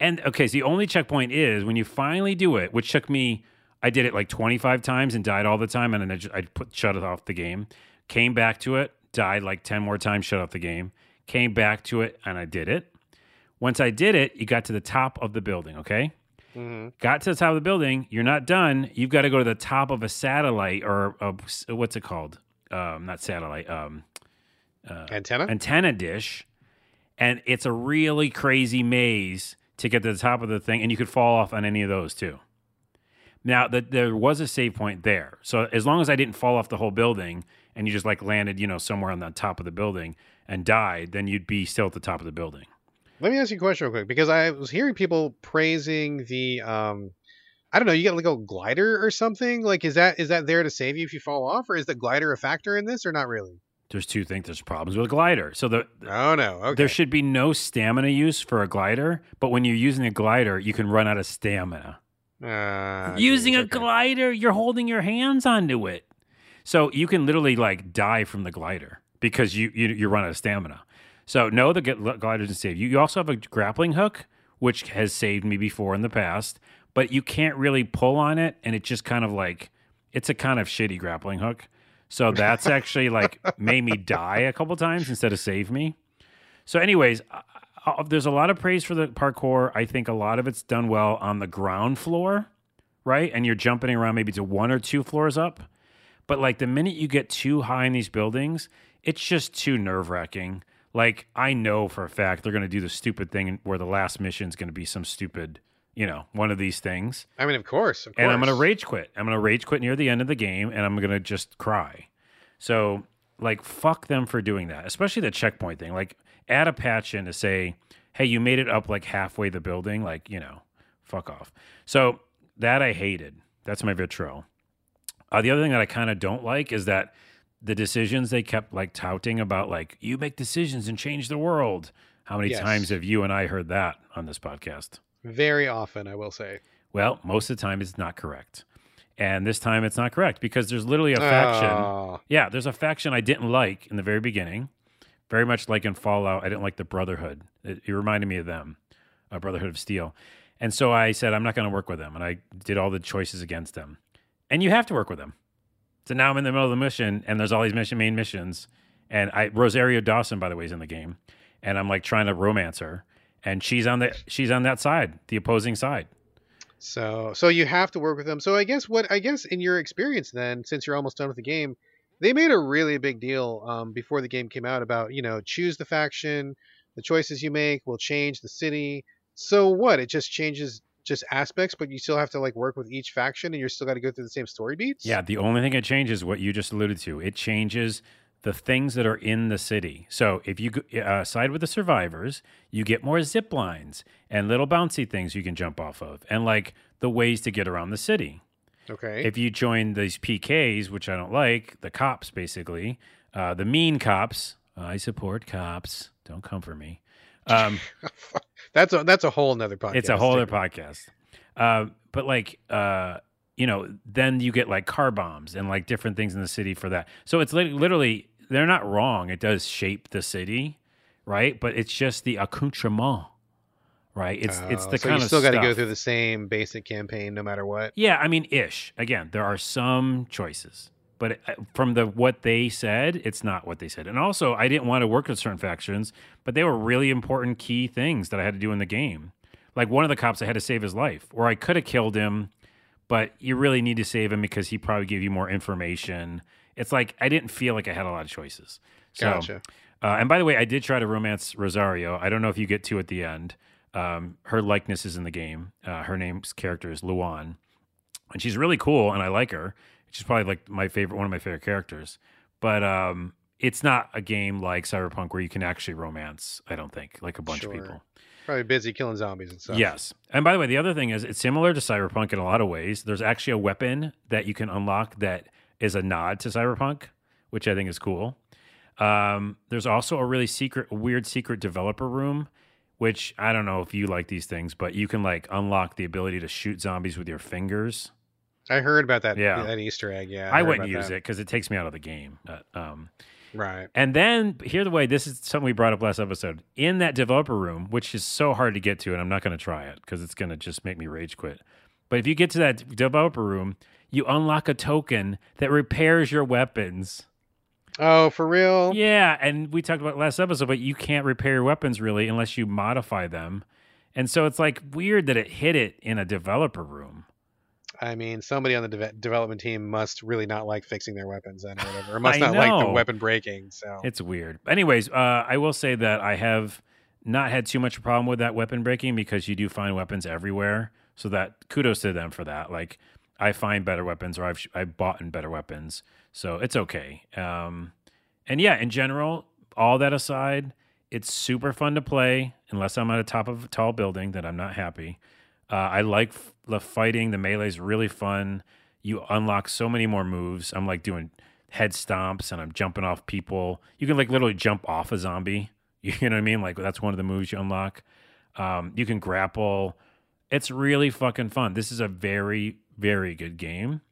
And okay, so the only checkpoint is when you finally do it, which took me, I did it like 25 times and died all the time, and then I shut it off the game, came back to it, died like 10 more times, shut off the game, came back to it, and I did it. Once I did it, you got to the top of the building, okay? Mm-hmm. Got to the top of the building, you're not done. You've got to go to the top of a satellite or what's it called? Not satellite. Antenna? Antenna dish. And it's a really crazy maze to get to the top of the thing, and you could fall off on any of those too. Now, there was a save point there. So as long as I didn't fall off the whole building and you just like landed, you know, somewhere on the top of the building and died, then you'd be still at the top of the building. Let me ask you a question real quick, because I was hearing people praising the, I don't know, you got like a glider or something? Like, is that there to save you if you fall off, or is the glider a factor in this or not really? There's two things. There's problems with a glider. So there should be no stamina use for a glider, but when you're using a glider, you can run out of stamina. Using a glider, you're holding your hands onto it. So you can literally like die from the glider because you run out of stamina. So no, the glider doesn't save you. You also have a grappling hook, which has saved me before in the past, but you can't really pull on it, and it just kind of like, it's a kind of shitty grappling hook. So that's actually like made me die a couple times instead of save me. So anyways, there's a lot of praise for the parkour. I think a lot of it's done well on the ground floor, right? And you're jumping around maybe to 1 or 2 floors up. But like the minute you get too high in these buildings, it's just too nerve-wracking. Like, I know for a fact they're going to do the stupid thing where the last mission is going to be some stupid, you know, one of these things. I mean, of course. And I'm going to rage quit. I'm going to rage quit near the end of the game, and I'm going to just cry. So, like, fuck them for doing that, especially the checkpoint thing. Like, add a patch in to say, hey, you made it up, like, halfway the building. Like, you know, fuck off. So that I hated. That's my vitriol. The other thing that I kind of don't like is that the decisions they kept like touting about, like, you make decisions and change the world. How many times have you and I heard that on this podcast? Very often, I will say. Well, most of the time it's not correct. And this time it's not correct because there's literally a faction. Yeah, there's a faction I didn't like in the very beginning. Very much like in Fallout, I didn't like the Brotherhood. It reminded me of them, Brotherhood of Steel. And so I said, I'm not going to work with them. And I did all the choices against them. And you have to work with them. So now I'm in the middle of the mission, and there's all these main missions. And Rosario Dawson, by the way, is in the game. And I'm like trying to romance her. And she's on that side, the opposing side. So you have to work with them. So I guess in your experience then, since you're almost done with the game, they made a really big deal before the game came out about, you know, choose the faction, the choices you make will change the city. So what? It just changes just aspects, but you still have to like work with each faction and you're still got to go through the same story beats. Yeah, the only thing it changes what you just alluded to. It changes the things that are in the city. So if you side with the survivors, you get more zip lines and little bouncy things you can jump off of and like the ways to get around the city. Okay. If you join these PKs, which I don't like, the cops basically, the mean cops, I support cops. Don't come for me. That's a whole nother podcast. It's a whole other podcast. But like, you know, then you get like car bombs and like different things in the city for that. So it's literally, they're not wrong. It does shape the city, right? But it's just the accoutrement, right? It's the so kind of stuff. You still got to go through the same basic campaign no matter what. Yeah, I mean, ish. Again, there are some choices. But from what they said, it's not what they said. And also, I didn't want to work with certain factions, but they were really important key things that I had to do in the game. Like one of the cops, I had to save his life, or I could have killed him, but you really need to save him because he probably gave you more information. It's like I didn't feel like I had a lot of choices. So, gotcha. And by the way, I did try to romance Rosario. I don't know if you get to at the end. Her likeness is in the game. Her name's character is Luan, and she's really cool, and I like her. She's probably like one of my favorite characters, but it's not a game like Cyberpunk where you can actually romance. I don't think like a bunch of people. Probably busy killing zombies and stuff. Yes, and by the way, the other thing is it's similar to Cyberpunk in a lot of ways. There's actually a weapon that you can unlock that is a nod to Cyberpunk, which I think is cool. There's also a really weird secret developer room, which I don't know if you like these things, but you can like unlock the ability to shoot zombies with your fingers. I heard about that. Yeah. That Easter egg. Yeah, I wouldn't use it because it takes me out of the game. Right. And then here the way this is something we brought up last episode in that developer room, which is so hard to get to, and I'm not going to try it because it's going to just make me rage quit. But if you get to that developer room, you unlock a token that repairs your weapons. Oh, for real? Yeah, and we talked about it last episode, but you can't repair your weapons really unless you modify them, and so it's like weird that it hid it in a developer room. I mean, somebody on the development team must really not like fixing their weapons and whatever, or must not like the weapon breaking. So it's weird. Anyways, I will say that I have not had too much problem with that weapon breaking because you do find weapons everywhere. So that kudos to them for that. Like I find better weapons, or I've bought in better weapons, so it's okay. And yeah, in general, all that aside, it's super fun to play unless I'm at the top of a tall building that I'm not happy. I like the fighting. The melee is really fun. You unlock so many more moves. I'm like doing head stomps and I'm jumping off people. You can like literally jump off a zombie. You know what I mean? Like that's one of the moves you unlock. You can grapple. It's really fucking fun. This is a very, very good game.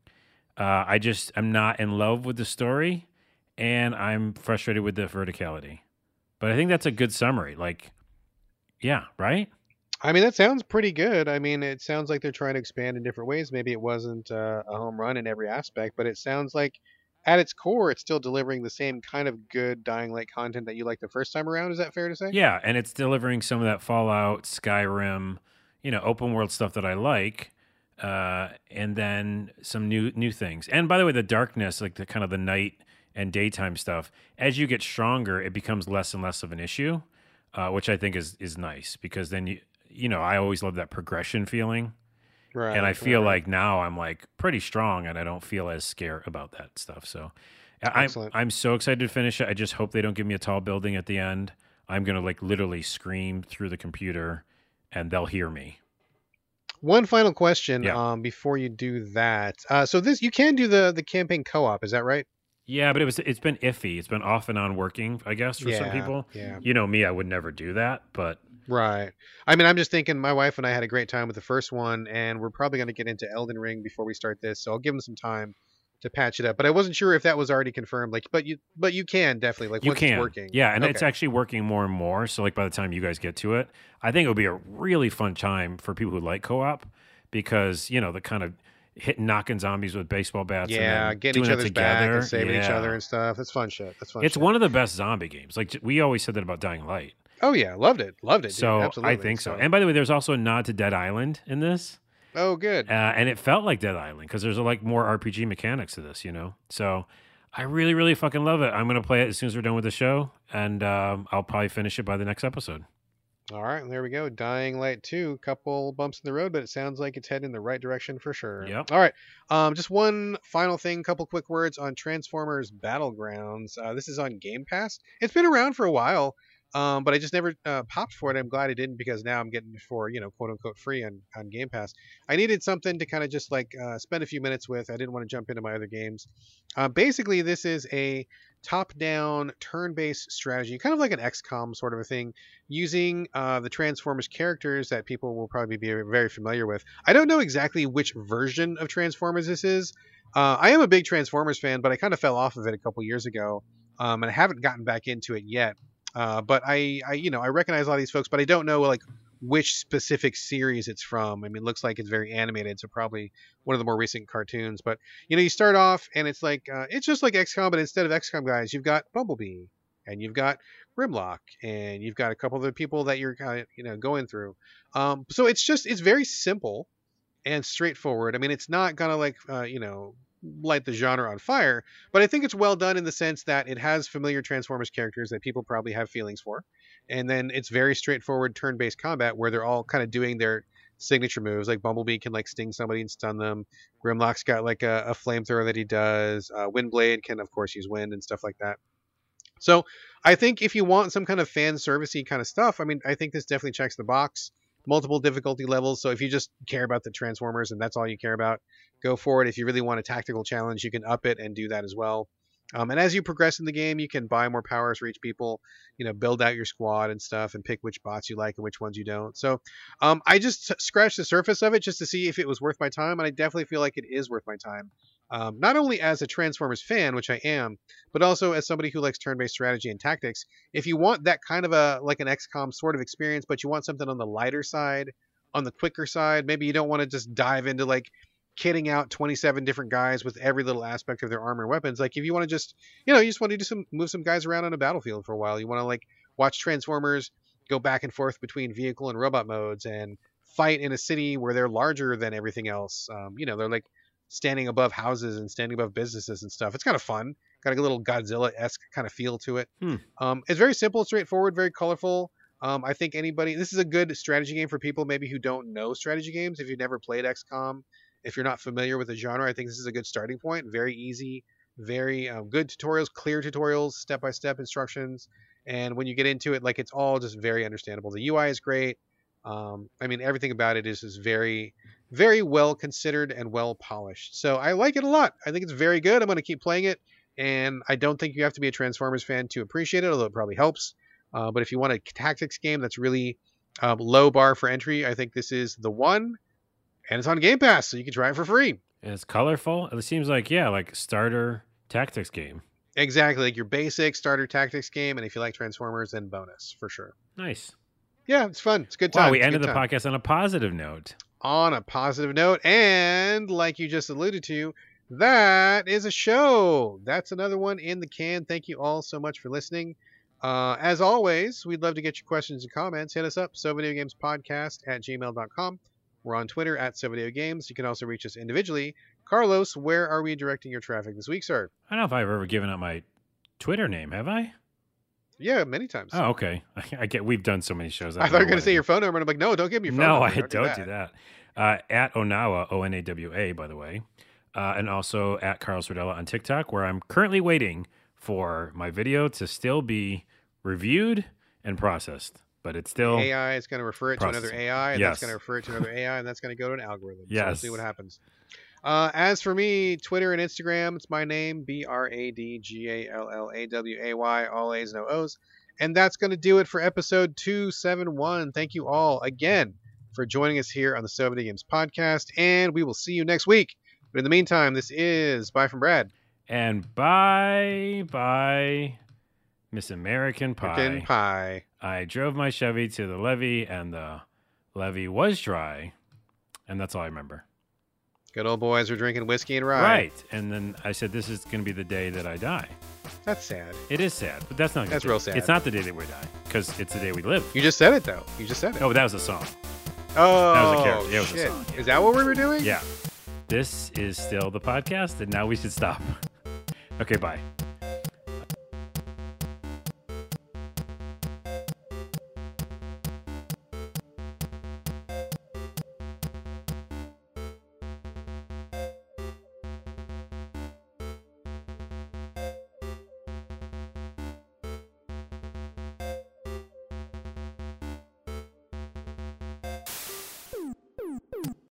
I'm not in love with the story and I'm frustrated with the verticality. But I think that's a good summary. Like, yeah, right? I mean, that sounds pretty good. I mean, it sounds like they're trying to expand in different ways. Maybe it wasn't a home run in every aspect, but it sounds like at its core, it's still delivering the same kind of good Dying Light content that you liked the first time around. Is that fair to say? Yeah, and it's delivering some of that Fallout, Skyrim, you know, open world stuff that I like, and then some new things. And by the way, the darkness, like the kind of the night and daytime stuff, as you get stronger, it becomes less and less of an issue, which I think is nice because then you know, I always love that progression feeling. Right. And I feel like now I'm like pretty strong and I don't feel as scared about that stuff. So I'm so excited to finish it. I just hope they don't give me a tall building at the end. I'm going to like literally scream through the computer and they'll hear me. One final question before you do that. So you can do the campaign co-op. Is that right? Yeah, but it's been iffy. It's been off and on working, I guess, for some people. Yeah. You know me, I would never do that, but... Right. I mean, I'm just thinking my wife and I had a great time with the first one, and we're probably going to get into Elden Ring before we start this, so I'll give them some time to patch it up. But I wasn't sure if that was already confirmed. Like, but you can definitely, like, once it's working. Yeah, and it's actually working more and more, so, like, by the time you guys get to it, I think it'll be a really fun time for people who like co-op because, you know, the kind of... hitting, knocking zombies with baseball bats. Yeah, and getting each other's back and saving each other and stuff. That's fun shit. It's one of the best zombie games. Like, we always said that about Dying Light. Oh, yeah. Loved it. So, dude, absolutely. I think so. And by the way, there's also a nod to Dead Island in this. Oh, good. And it felt like Dead Island because there's, like, more RPG mechanics to this, you know? So, I really, really fucking love it. I'm going to play it as soon as we're done with the show, and I'll probably finish it by the next episode. All right, there we go. Dying Light 2, couple bumps in the road, but it sounds like it's heading in the right direction for sure. Yep. All right, just one final thing, couple quick words on Transformers Battlegrounds. This is on Game Pass. It's been around for a while, but I just never popped for it. I'm glad I didn't because now I'm getting it for, you know, quote-unquote free on Game Pass. I needed something to kind of just, like, spend a few minutes with. I didn't want to jump into my other games. Basically, this is a... top-down, turn-based strategy, kind of like an XCOM sort of a thing, using the Transformers characters that people will probably be very familiar with. I don't know exactly which version of Transformers this is. I am a big Transformers fan, but I kind of fell off of it a couple years ago, and I haven't gotten back into it yet. But I recognize a lot of these folks, but I don't know, like, which specific series it's from. I mean, it looks like it's very animated, so probably one of the more recent cartoons. But, you know, you start off, and it's like, it's just like XCOM, but instead of XCOM guys, you've got Bumblebee, and you've got Grimlock, and you've got a couple of the people that you're kind of, you know, going through. So it's just, it's very simple and straightforward. I mean, it's not gonna, like, you know, light the genre on fire, but I think it's well done in the sense that it has familiar Transformers characters that people probably have feelings for. And then it's very straightforward turn-based combat where they're all kind of doing their signature moves. Like Bumblebee can, like, sting somebody and stun them. Grimlock's got, like, a flamethrower that he does. Windblade can, of course, use wind and stuff like that. So I think if you want some kind of fan servicey kind of stuff, I mean, I think this definitely checks the box. Multiple difficulty levels. So if you just care about the Transformers and that's all you care about, go for it. If you really want a tactical challenge, you can up it and do that as well. And as you progress in the game, you can buy more powers for each people, you know, build out your squad and stuff and pick which bots you like and which ones you don't. So I just scratched the surface of it just to see if it was worth my time. And I definitely feel like it is worth my time, not only as a Transformers fan, which I am, but also as somebody who likes turn-based strategy and tactics. If you want that kind of a, like, an XCOM sort of experience, but you want something on the lighter side, on the quicker side, maybe you don't want to just dive into, like, kitting out 27 different guys with every little aspect of their armor and weapons. Like, if you want to just, you know, you just want to do some, move some guys around on a battlefield for a while, you want to, like, watch Transformers go back and forth between vehicle and robot modes and fight in a city where they're larger than everything else. You know, they're, like, standing above houses and standing above businesses and stuff. It's kind of fun. Got, like, a little Godzilla-esque kind of feel to it. It's very simple, straightforward, very colorful. I think anybody, this is a good strategy game for people maybe who don't know strategy games. If you've never played XCOM, if you're not familiar with the genre, I think this is a good starting point. Very easy, very good tutorials, clear tutorials, step-by-step instructions. And when you get into it, like, it's all just very understandable. The UI is great. I mean, everything about it is very, very well considered and well polished. So I like it a lot. I think it's very good. I'm going to keep playing it. And I don't think you have to be a Transformers fan to appreciate it, although it probably helps. But if you want a tactics game that's really low bar for entry, I think this is the one. And it's on Game Pass, so you can try it for free. And it's colorful. It seems like, yeah, like starter tactics game. Exactly. Like your basic starter tactics game. And if you like Transformers, then bonus for sure. Nice. Yeah, it's fun. It's a good time. Wow, we ended the podcast on a positive note. On a positive note. And like you just alluded to, that is a show. That's another one in the can. Thank you all so much for listening. As always, we'd love to get your questions and comments. Hit us up, sovideogamespodcast@gmail.com. We're on Twitter @SoVideoGames. You can also reach us individually. Carlos, where are we directing your traffic this week, sir? I don't know if I've ever given out my Twitter name, have I? Yeah, many times. Oh, okay. I get. We've done so many shows. I thought you were going to say your phone number, and I'm like, no, don't give me your phone number. No, I don't do that. @Onawa, Onawa, by the way. And also @CarlosRodella on TikTok, where I'm currently waiting for my video to still be reviewed and processed. But it's still AI is going to refer it to another AI, and that's going to refer it to another AI, and that's going to go to an algorithm. Yes. So we'll see what happens. As for me, Twitter and Instagram, it's my name, BradGallaway, all A's, no O's. And that's going to do it for episode 271. Thank you all again for joining us here on the So Many Games podcast, and we will see you next week. But in the meantime, this is Bye from Brad. And bye, Miss American Pie. American Pie. I drove my Chevy to the levee, and the levee was dry, and that's all I remember. Good old boys were drinking whiskey and rye. Right, and then I said, this is going to be the day that I die. That's sad. It is sad, but that's not. That's real sad. It's not the day that we die, because it's the day we live. You just said it, though. You just said it. Oh, that was a song. Oh, that was a character. It was a song. Yeah. Is that what we were doing? Yeah. This is still the podcast, and now we should stop. Okay, bye.